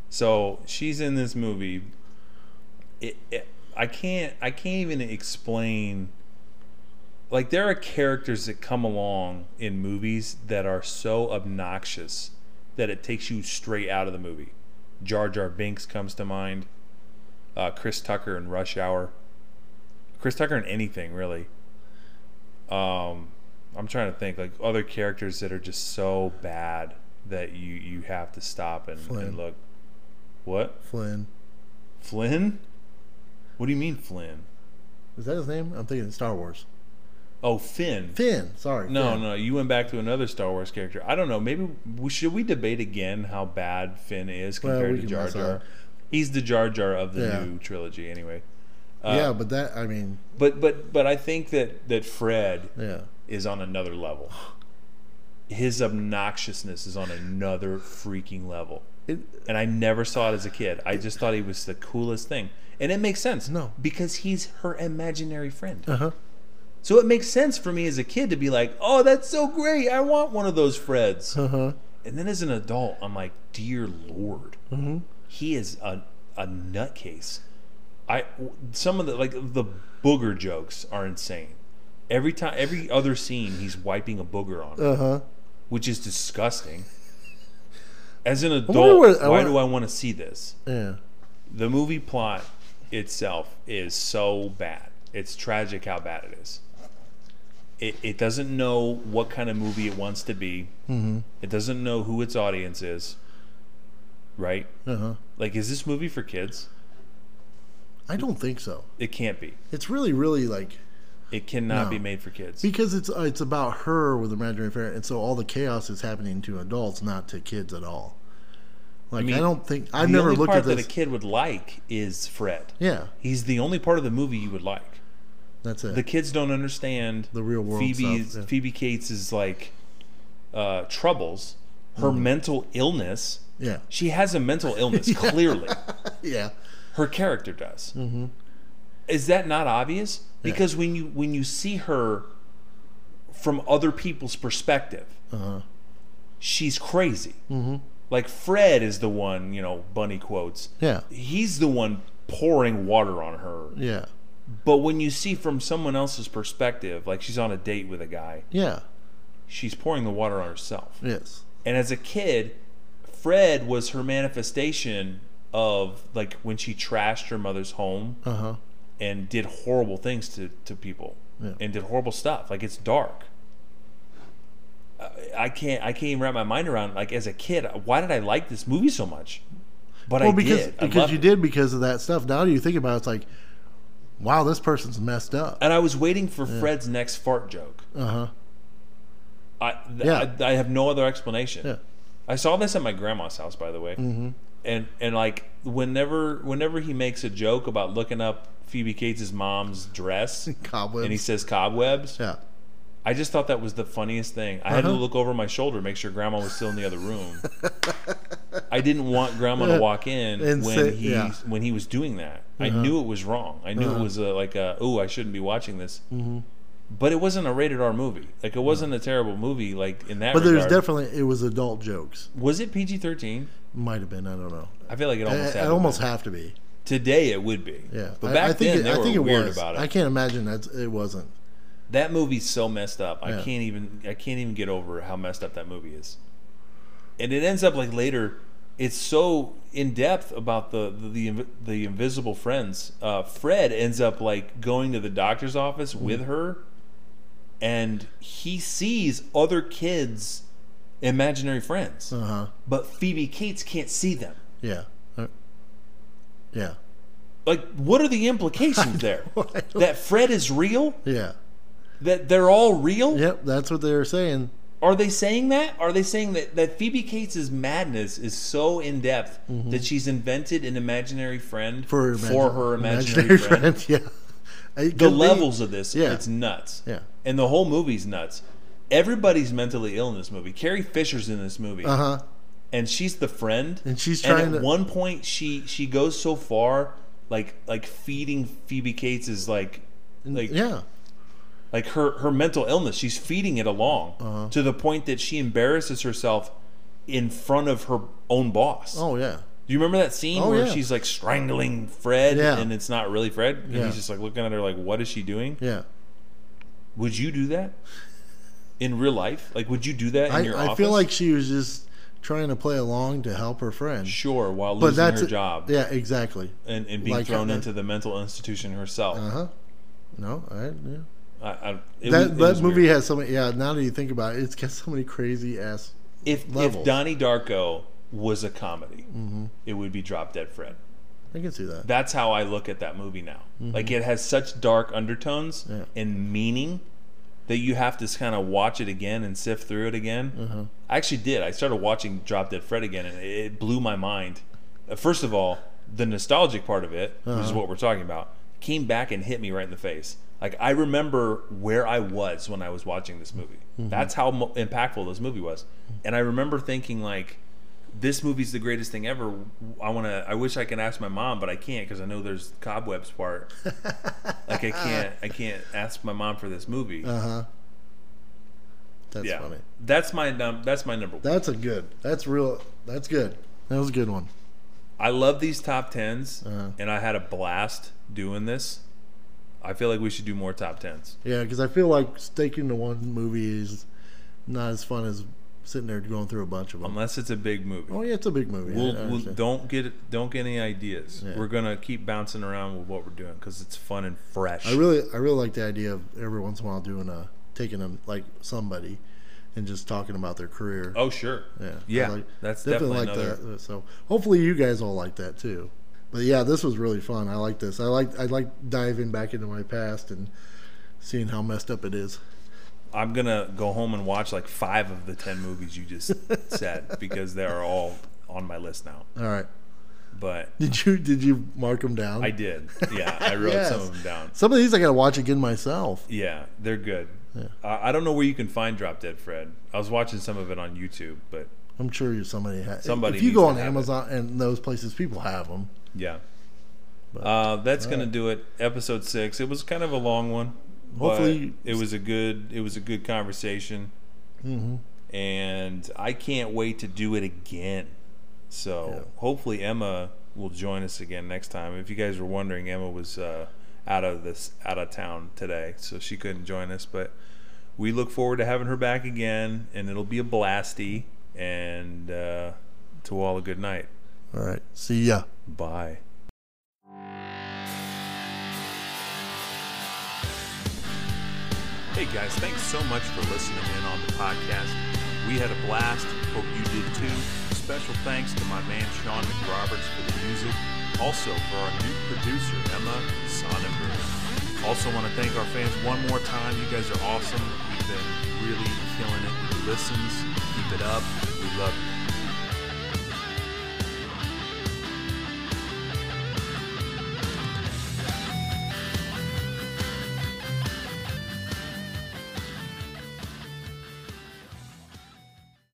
So she's in this movie. It... it I can't I can't even explain. Like, there are characters that come along in movies that are so obnoxious that it takes you straight out of the movie. Jar Jar Binks comes to mind. Uh, Chris Tucker in Rush Hour. Chris Tucker in anything, really. Um, I'm trying to think. Like, other characters that are just so bad that you, you have to stop and, and look. What? Flynn. Flynn? What do you mean, Flynn? Is that his name? I'm thinking Star Wars. Oh, Finn. Finn. Sorry. No, Finn. no. You went back to another Star Wars character. I don't know. Maybe we, should we debate again how bad Finn is compared well, we to Jar Jar? He's the Jar Jar of the yeah. new trilogy, anyway. Uh, yeah, but that I mean. But but but I think that that Fred yeah. is on another level. His obnoxiousness is on another freaking level. It, and I never saw it as a kid. I just thought he was the coolest thing. And it makes sense. No. Because he's her imaginary friend. Uh-huh. So it makes sense for me as a kid to be like, oh, that's so great. I want one of those Freds. Uh-huh. And then as an adult, I'm like, dear Lord. Mm-hmm. He is a, a nutcase. I, some of the, like, the booger jokes are insane. Every time, every other scene, he's wiping a booger on her. Uh-huh. Which is disgusting. As an adult, where, why wanna, do I want to see this? Yeah. The movie plot itself is so bad. It's tragic how bad it is. It it doesn't know what kind of movie it wants to be. Mm-hmm. It doesn't know who its audience is. Right? Uh-huh. Like, is this movie for kids? I don't think so. It can't be. It's really, really like... It cannot no. be made for kids. Because it's uh, it's about her with imaginary friend, and so all the chaos is happening to adults, not to kids at all. Like, I, mean, I don't think... I've never looked at this. The only part that a kid would like is Fred. Yeah. He's the only part of the movie you would like. That's it. The kids don't understand... The real world Phoebe's, stuff. Yeah. Phoebe Cates' like, uh, troubles, her mm. mental illness. Yeah. She has a mental illness, yeah. clearly. Yeah. Her character does. Mm-hmm. Is that not obvious? Because yeah. when you when you see her from other people's perspective, uh-huh. she's crazy. Mm-hmm. Like, Fred is the one, you know, Bunny quotes. Yeah. He's the one pouring water on her. Yeah. But when you see from someone else's perspective, like, she's on a date with a guy. Yeah. She's pouring the water on herself. Yes. And as a kid, Fred was her manifestation of, like, when she trashed her mother's home. Uh-huh. And did horrible things to, to people. Yeah. And did horrible stuff. Like, it's dark. I can't I can't even wrap my mind around, like, as a kid, why did I like this movie so much? But well, I because, did. I because you it. did because of that stuff. Now you think about it, it's like, wow, this person's messed up. And I was waiting for yeah. Fred's next fart joke. Uh-huh. I, th- yeah. I I have no other explanation. Yeah. I saw this at my grandma's house, by the way. Mm-hmm. And and like whenever whenever he makes a joke about looking up Phoebe Cates' mom's dress, cobwebs. And he says cobwebs. Yeah. I just thought that was the funniest thing. I uh-huh. had to look over my shoulder, make sure Grandma was still in the other room. I didn't want Grandma to walk in and when sit, he yeah. when he was doing that. Uh-huh. I knew it was wrong. I knew uh-huh. it was a, like a, oh, I shouldn't be watching this. Mm-hmm. But it wasn't a rated R movie. Like, it wasn't a terrible movie, like, in that But regard. There's definitely, it was adult jokes. Was it P G thirteen? Might have been, I don't know. I feel like it almost I, had It almost have to be. Today it would be. Yeah. But back I, I think then, it, they I were think it weird was. about it. I can't imagine that it wasn't. That movie's so messed up. Yeah. I can't even, I can't even get over how messed up that movie is. And it ends up, like, later, it's so in-depth about the the, the, the invisible friends. Uh, Fred ends up, like, going to the doctor's office mm. with her. And he sees other kids' imaginary friends, uh-huh. but Phoebe Cates can't see them. Yeah, uh, yeah. Like, what are the implications there? That Fred is real? Yeah. That they're all real? Yep, that's what they were saying. Are they saying that? Are they saying that, that Phoebe Cates' madness is so in depth mm-hmm. that she's invented an imaginary friend for her, imagine- for her imaginary, imaginary friend? friend? Yeah. The levels be, of this, yeah. it's nuts. Yeah. And the whole movie's nuts. Everybody's mentally ill in this movie. Carrie Fisher's in this movie. Uh-huh. And she's the friend. And she's trying and at to... one point she, she goes so far like like feeding Phoebe Cates is like like yeah. like her, her mental illness. She's feeding it along uh-huh. to the point that she embarrasses herself in front of her own boss. Oh yeah. Do you remember that scene oh, where yeah. she's like strangling Fred yeah. and it's not really Fred? And yeah. he's just like looking at her like, what is she doing? Yeah. Would you do that in real life? Like, would you do that in I, your I office? I feel like she was just trying to play along to help her friend. Sure, while but losing that's her a, job. Yeah, exactly. And, and being like, thrown uh, into the mental institution herself. Uh-huh. No, I... Yeah. I, I it that was, it that movie weird. has so many... Yeah, now that you think about it, it's got so many crazy-ass if, levels. If Donnie Darko... was a comedy, mm-hmm. it would be Drop Dead Fred. I can see that. That's how I look at that movie now. Mm-hmm. Like, it has such dark undertones yeah. and meaning that you have to kind of watch it again and sift through it again. Mm-hmm. I actually did. I started watching Drop Dead Fred again, and it blew my mind. First of all, the nostalgic part of it, uh-huh. which is what we're talking about, came back and hit me right in the face. Like, I remember where I was when I was watching this movie. Mm-hmm. That's how mo- impactful this movie was. And I remember thinking, like, this movie's the greatest thing ever. I want to. I wish I could ask my mom, but I can't because I know there's cobwebs part. Like I can't. I can't ask my mom for this movie. Uh huh. That's yeah. funny. That's my. Um, that's my number one. That's a good. That's real. That's good. That was a good one. I love these top tens, uh-huh. and I had a blast doing this. I feel like we should do more top tens. Yeah, because I feel like sticking to one movie is not as fun as. Sitting there going through a bunch of them. Unless it's a big movie. Oh yeah, it's a big movie. We'll, we'll, don't get don't get any ideas. Yeah. We're gonna keep bouncing around with what we're doing because it's fun and fresh. I really I really like the idea of every once in a while doing a taking them like somebody and just talking about their career. Oh sure. Yeah. Yeah. Like, that's definitely, definitely like another. That. So hopefully you guys all like that too. But yeah, this was really fun. I like this. I like I like diving back into my past and seeing how messed up it is. I'm going to go home and watch like five of the ten movies you just said because they are all on my list now. All right. But did you did you mark them down? I did. Yeah, I wrote yes. some of them down. Some of these I got to watch again myself. Yeah, they're good. Yeah. Uh, I don't know where you can find Drop Dead Fred. I was watching some of it on YouTube, but I'm sure you somebody has. Somebody if you go on Amazon it. and those places, people have them. Yeah. But, uh, that's going right. to do it. Episode six. It was kind of a long one. Hopefully, but it was a good it was a good conversation, mm-hmm. and I can't wait to do it again. So yeah. hopefully Emma will join us again next time. If you guys were wondering, Emma was uh, out of this out of town today, so she couldn't join us. But we look forward to having her back again, and it'll be a blasty. And uh, to all a good night. All right, see ya. Bye. Hey guys, thanks so much for listening in on the podcast. We had a blast. Hope you did too. special thanks to my man Sean McRoberts for the music, also for our new producer, Emma Sonnenberg. Also want to thank our fans one more time. You guys are awesome. You've been really killing it with the listens. Keep it up. We love you.